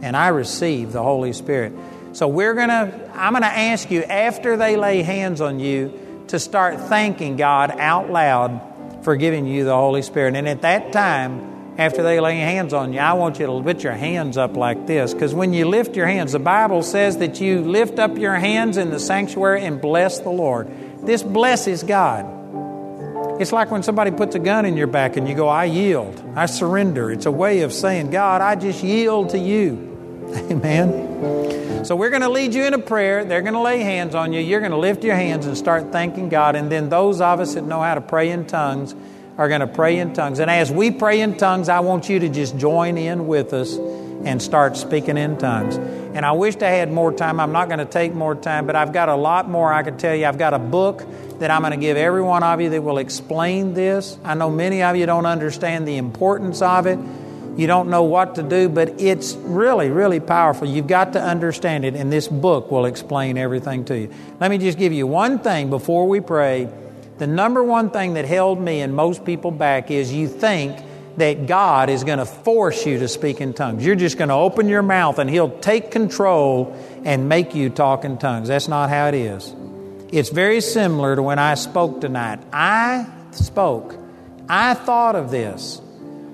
And I receive the Holy Spirit. So we're going to, I'm going to ask you after they lay hands on you to start thanking God out loud for giving you the Holy Spirit. And at that time, after they lay hands on you, I want you to put your hands up like this. Because when you lift your hands, the Bible says that you lift up your hands in the sanctuary and bless the Lord. This blesses God. It's like when somebody puts a gun in your back and you go, I yield, I surrender. It's a way of saying, God, I just yield to you. Amen. So we're going to lead you in a prayer. They're going to lay hands on you. You're going to lift your hands and start thanking God. And then those of us that know how to pray in tongues are going to pray in tongues. And as we pray in tongues, I want you to just join in with us and start speaking in tongues. And I wished I had more time. I'm not going to take more time, but I've got a lot more I could tell you. I've got a book that I'm going to give every one of you that will explain this. I know many of you don't understand the importance of it. You don't know what to do, but it's really, really powerful. You've got to understand it, and this book will explain everything to you. Let me just give you one thing before we pray. The number one thing that held me and most people back is you think that God is going to force you to speak in tongues. You're just going to open your mouth and He'll take control and make you talk in tongues. That's not how it is. It's very similar to when I spoke tonight. I spoke. I thought of this.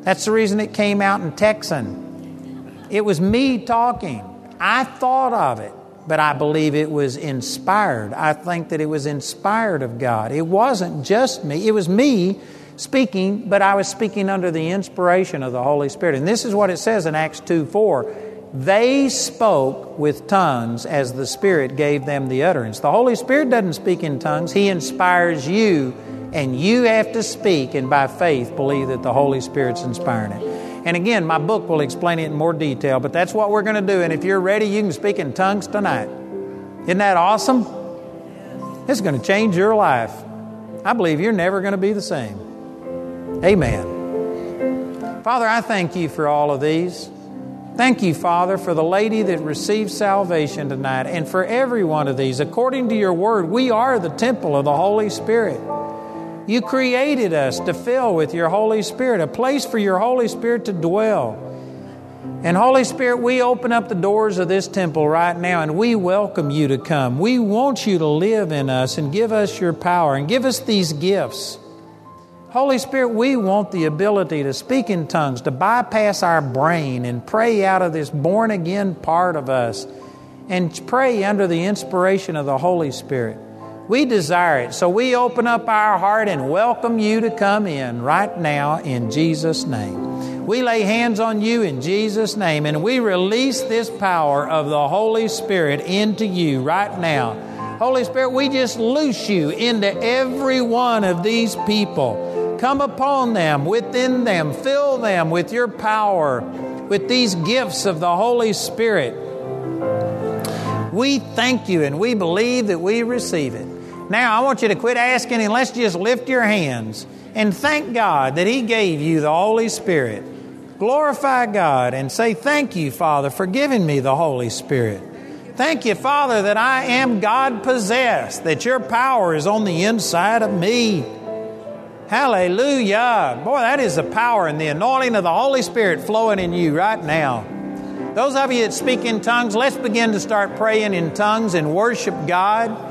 That's the reason it came out in Texan. It was me talking. I thought of it, but I believe it was inspired. I think that it was inspired of God. It wasn't just me. It was me speaking, but I was speaking under the inspiration of the Holy Spirit. And this is what it says in Acts two four. They spoke with tongues as the Spirit gave them the utterance. The Holy Spirit doesn't speak in tongues. He inspires you, and you have to speak, and by faith believe that the Holy Spirit's inspiring it. And again, my book will explain it in more detail, but that's what we're going to do. And if you're ready, you can speak in tongues tonight. Isn't that awesome? It's going to change your life. I believe you're never going to be the same. Amen. Father, I thank you for all of these. Thank you, Father, for the lady that received salvation tonight and for every one of these. According to your word, we are the temple of the Holy Spirit. You created us to fill with your Holy Spirit, a place for your Holy Spirit to dwell. And Holy Spirit, we open up the doors of this temple right now and we welcome you to come. We want you to live in us and give us your power and give us these gifts. Holy Spirit, we want the ability to speak in tongues, to bypass our brain and pray out of this born-again part of us and pray under the inspiration of the Holy Spirit. We desire it, so we open up our heart and welcome you to come in right now in Jesus' name. We lay hands on you in Jesus' name, and we release this power of the Holy Spirit into you right now. Holy Spirit, we just loose you into every one of these people. Come upon them, within them, fill them with your power, with these gifts of the Holy Spirit. We thank you and we believe that we receive it. Now, I want you to quit asking and let's just lift your hands and thank God that He gave you the Holy Spirit. Glorify God and say, thank you, Father, for giving me the Holy Spirit. Thank you, Father, that I am God-possessed, that your power is on the inside of me. Hallelujah. Boy, that is the power and the anointing of the Holy Spirit flowing in you right now. Those of you that speak in tongues, let's begin to start praying in tongues and worship God.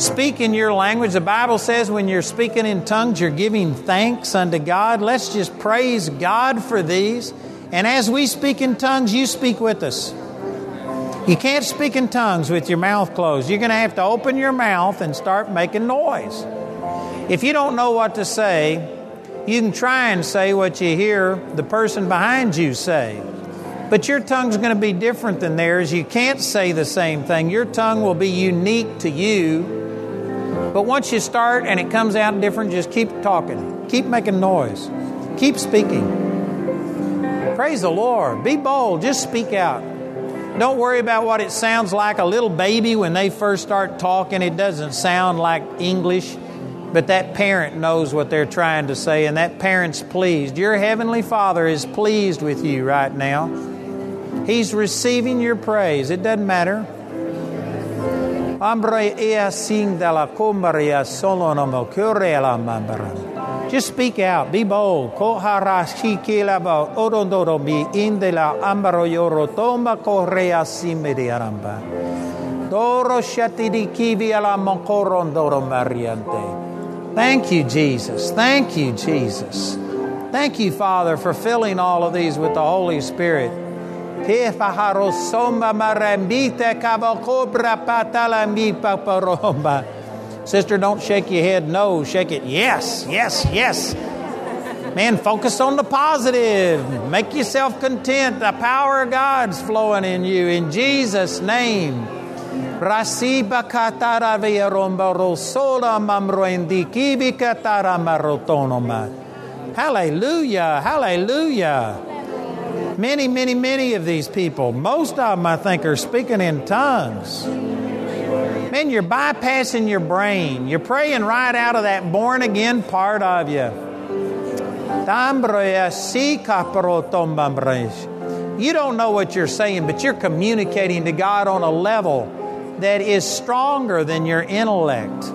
Speak in your language. The Bible says when you're speaking in tongues, you're giving thanks unto God. Let's just praise God for these. And as we speak in tongues, you speak with us. You can't speak in tongues with your mouth closed. You're going to have to open your mouth and start making noise. If you don't know what to say, you can try and say what you hear the person behind you say. But your tongue's going to be different than theirs. You can't say the same thing. Your tongue will be unique to you. But once you start and it comes out different, just keep talking. Keep making noise. Keep speaking. Praise the Lord. Be bold. Just speak out. Don't worry about what it sounds like. A little baby, when they first start talking, it doesn't sound like English. But that parent knows what they're trying to say, and that parent's pleased. Your Heavenly Father is pleased with you right now. He's receiving your praise. It doesn't matter. Just speak out. Be bold. Thank you, Jesus. Thank you, Jesus. Thank you, Father, for filling all of these with the Holy Spirit. Sister, don't shake your head. No, shake it. Yes, yes, yes. Man, focus on the positive. Make yourself content. The power of God's flowing in you. In Jesus' name. Rasiba Hallelujah. Hallelujah. Hallelujah. Many, many, many of these people, most of them, I think, are speaking in tongues. Man, you're bypassing your brain. You're praying right out of that born-again part of you. You don't know what you're saying, but you're communicating to God on a level that is stronger than your intellect.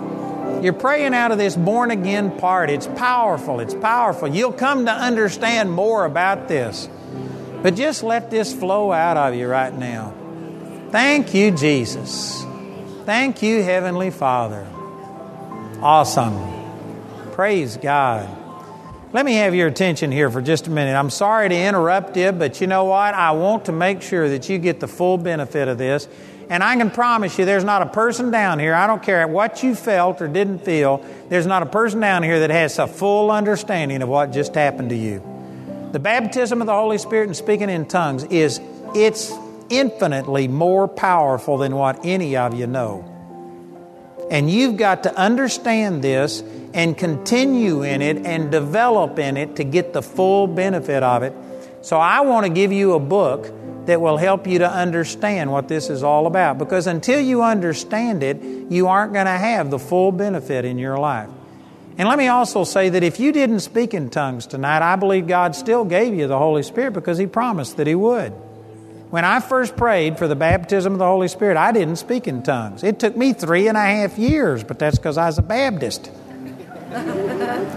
You're praying out of this born-again part. It's powerful. It's powerful. You'll come to understand more about this. But just let this flow out of you right now. Thank you, Jesus. Thank you, Heavenly Father. Awesome. Praise God. Let me have your attention here for just a minute. I'm sorry to interrupt you, but you know what? I want to make sure that you get the full benefit of this. And I can promise you there's not a person down here, I don't care what you felt or didn't feel, there's not a person down here that has a full understanding of what just happened to you. The baptism of the Holy Spirit and speaking in tongues is, it's infinitely more powerful than what any of you know. And you've got to understand this and continue in it and develop in it to get the full benefit of it. So I want to give you a book that will help you to understand what this is all about, because until you understand it, you aren't going to have the full benefit in your life. And let me also say that if you didn't speak in tongues tonight, I believe God still gave you the Holy Spirit, because He promised that He would. When I first prayed for the baptism of the Holy Spirit, I didn't speak in tongues. It took me three and a half years, but that's because I was a Baptist.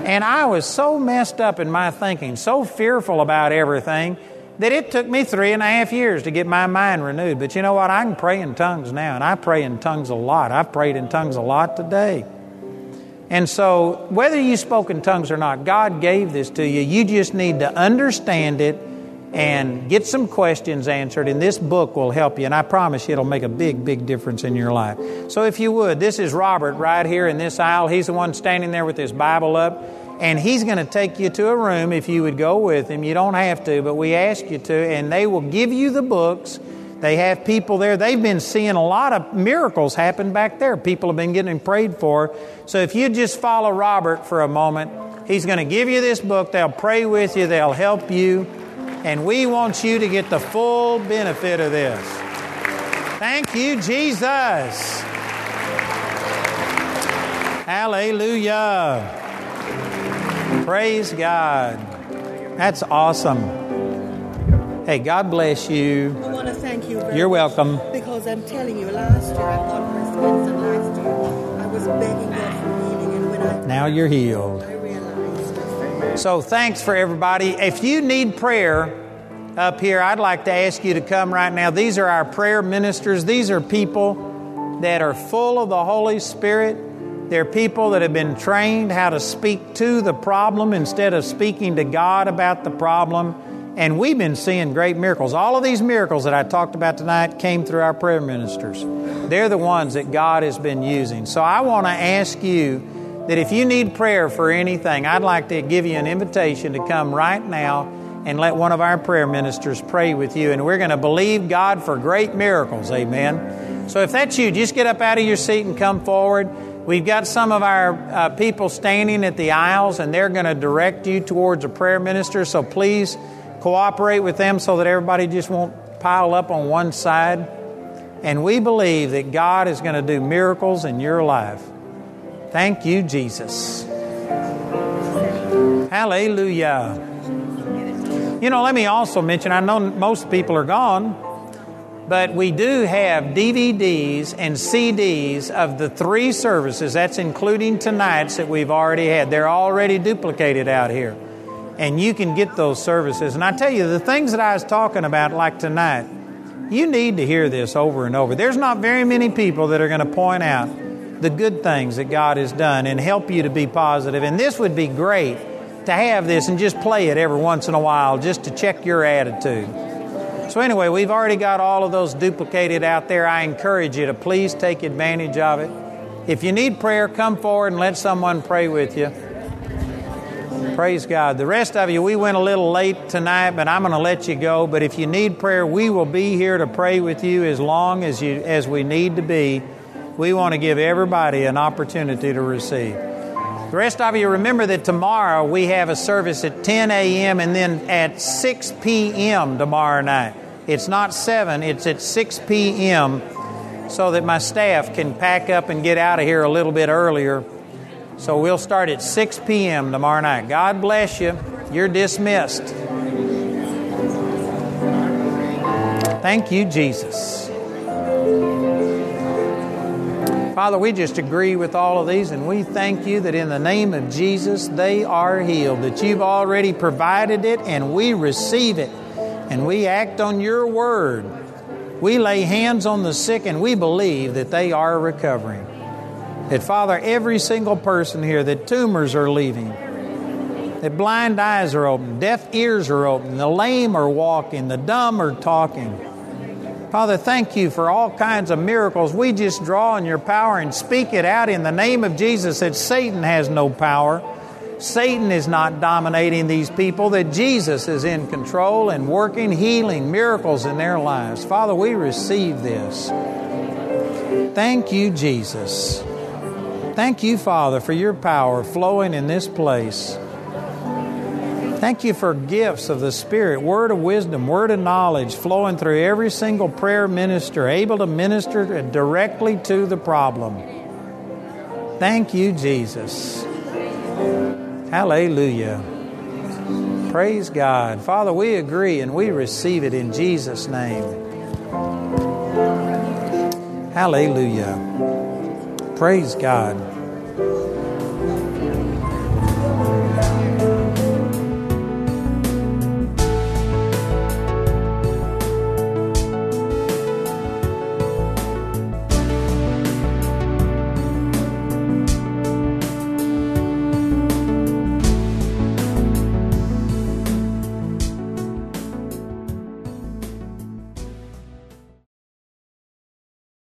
And I was so messed up in my thinking, so fearful about everything, that it took me three and a half years to get my mind renewed. But you know what? I can pray in tongues now, and I pray in tongues a lot. I've prayed in tongues a lot today. And so whether you spoke in tongues or not, God gave this to you. You just need to understand it and get some questions answered, and this book will help you, and I promise you it'll make a big, big difference in your life. So if you would, this is Robert right here in this aisle. He's the one standing there with his Bible up, and he's going to take you to a room if you would go with him. You don't have to, but we ask you to, and they will give you the books. They have people there. They've been seeing a lot of miracles happen back there. People have been getting prayed for. So if you just follow Robert for a moment, he's going to give you this book. They'll pray with you. They'll help you. And we want you to get the full benefit of this. Thank you, Jesus. Hallelujah. Praise God. That's awesome. Hey, God bless you. I want to thank you very much. You're welcome. Because I'm telling you, last year at Conference Winston last year, I was begging God for healing, and when I now you're healed. So thanks for everybody. If you need prayer up here, I'd like to ask you to come right now. These are our prayer ministers. These are people that are full of the Holy Spirit. They're people that have been trained how to speak to the problem instead of speaking to God about the problem. And we've been seeing great miracles. All of these miracles that I talked about tonight came through our prayer ministers. They're the ones that God has been using. So I want to ask you that if you need prayer for anything, I'd like to give you an invitation to come right now and let one of our prayer ministers pray with you. And we're going to believe God for great miracles. Amen. So if that's you, just get up out of your seat and come forward. We've got some of our uh, people standing at the aisles, and they're going to direct you towards a prayer minister. So please cooperate with them so that everybody just won't pile up on one side. And we believe that God is going to do miracles in your life. Thank you, Jesus. Hallelujah. You know, let me also mention, I know most people are gone, but we do have D V Ds and C Ds of the three services. That's including tonight's that we've already had. They're already duplicated out here. And you can get those services. And I tell you, the things that I was talking about, like tonight, you need to hear this over and over. There's not very many people that are going to point out the good things that God has done and help you to be positive. And this would be great to have this and just play it every once in a while just to check your attitude. So anyway, we've already got all of those duplicated out there. I encourage you to please take advantage of it. If you need prayer, come forward and let someone pray with you. Praise God. The rest of you, we went a little late tonight, but I'm going to let you go. But if you need prayer, we will be here to pray with you as long as you as we need to be. We want to give everybody an opportunity to receive. The rest of you remember that tomorrow we have a service at ten a.m. and then at six p.m. tomorrow night. It's not seven, it's at six p.m. so that my staff can pack up and get out of here a little bit earlier. So we'll start at six p.m. tomorrow night. God bless you. You're dismissed. Thank you, Jesus. Father, we just agree with all of these, and we thank you that in the name of Jesus, they are healed, that you've already provided it, and we receive it, and we act on your word. We lay hands on the sick, and we believe that they are recovering. That, Father, every single person here, that tumors are leaving, that blind eyes are open, deaf ears are open, the lame are walking, the dumb are talking. Father, thank you for all kinds of miracles. We just draw on your power and speak it out in the name of Jesus, that Satan has no power. Satan is not dominating these people, that Jesus is in control and working healing miracles in their lives. Father, we receive this. Thank you, Jesus. Thank you, Father, for your power flowing in this place. Thank you for gifts of the Spirit, word of wisdom, word of knowledge flowing through every single prayer minister, able to minister directly to the problem. Thank you, Jesus. Hallelujah. Praise God. Father, we agree and we receive it in Jesus' name. Hallelujah. Praise God.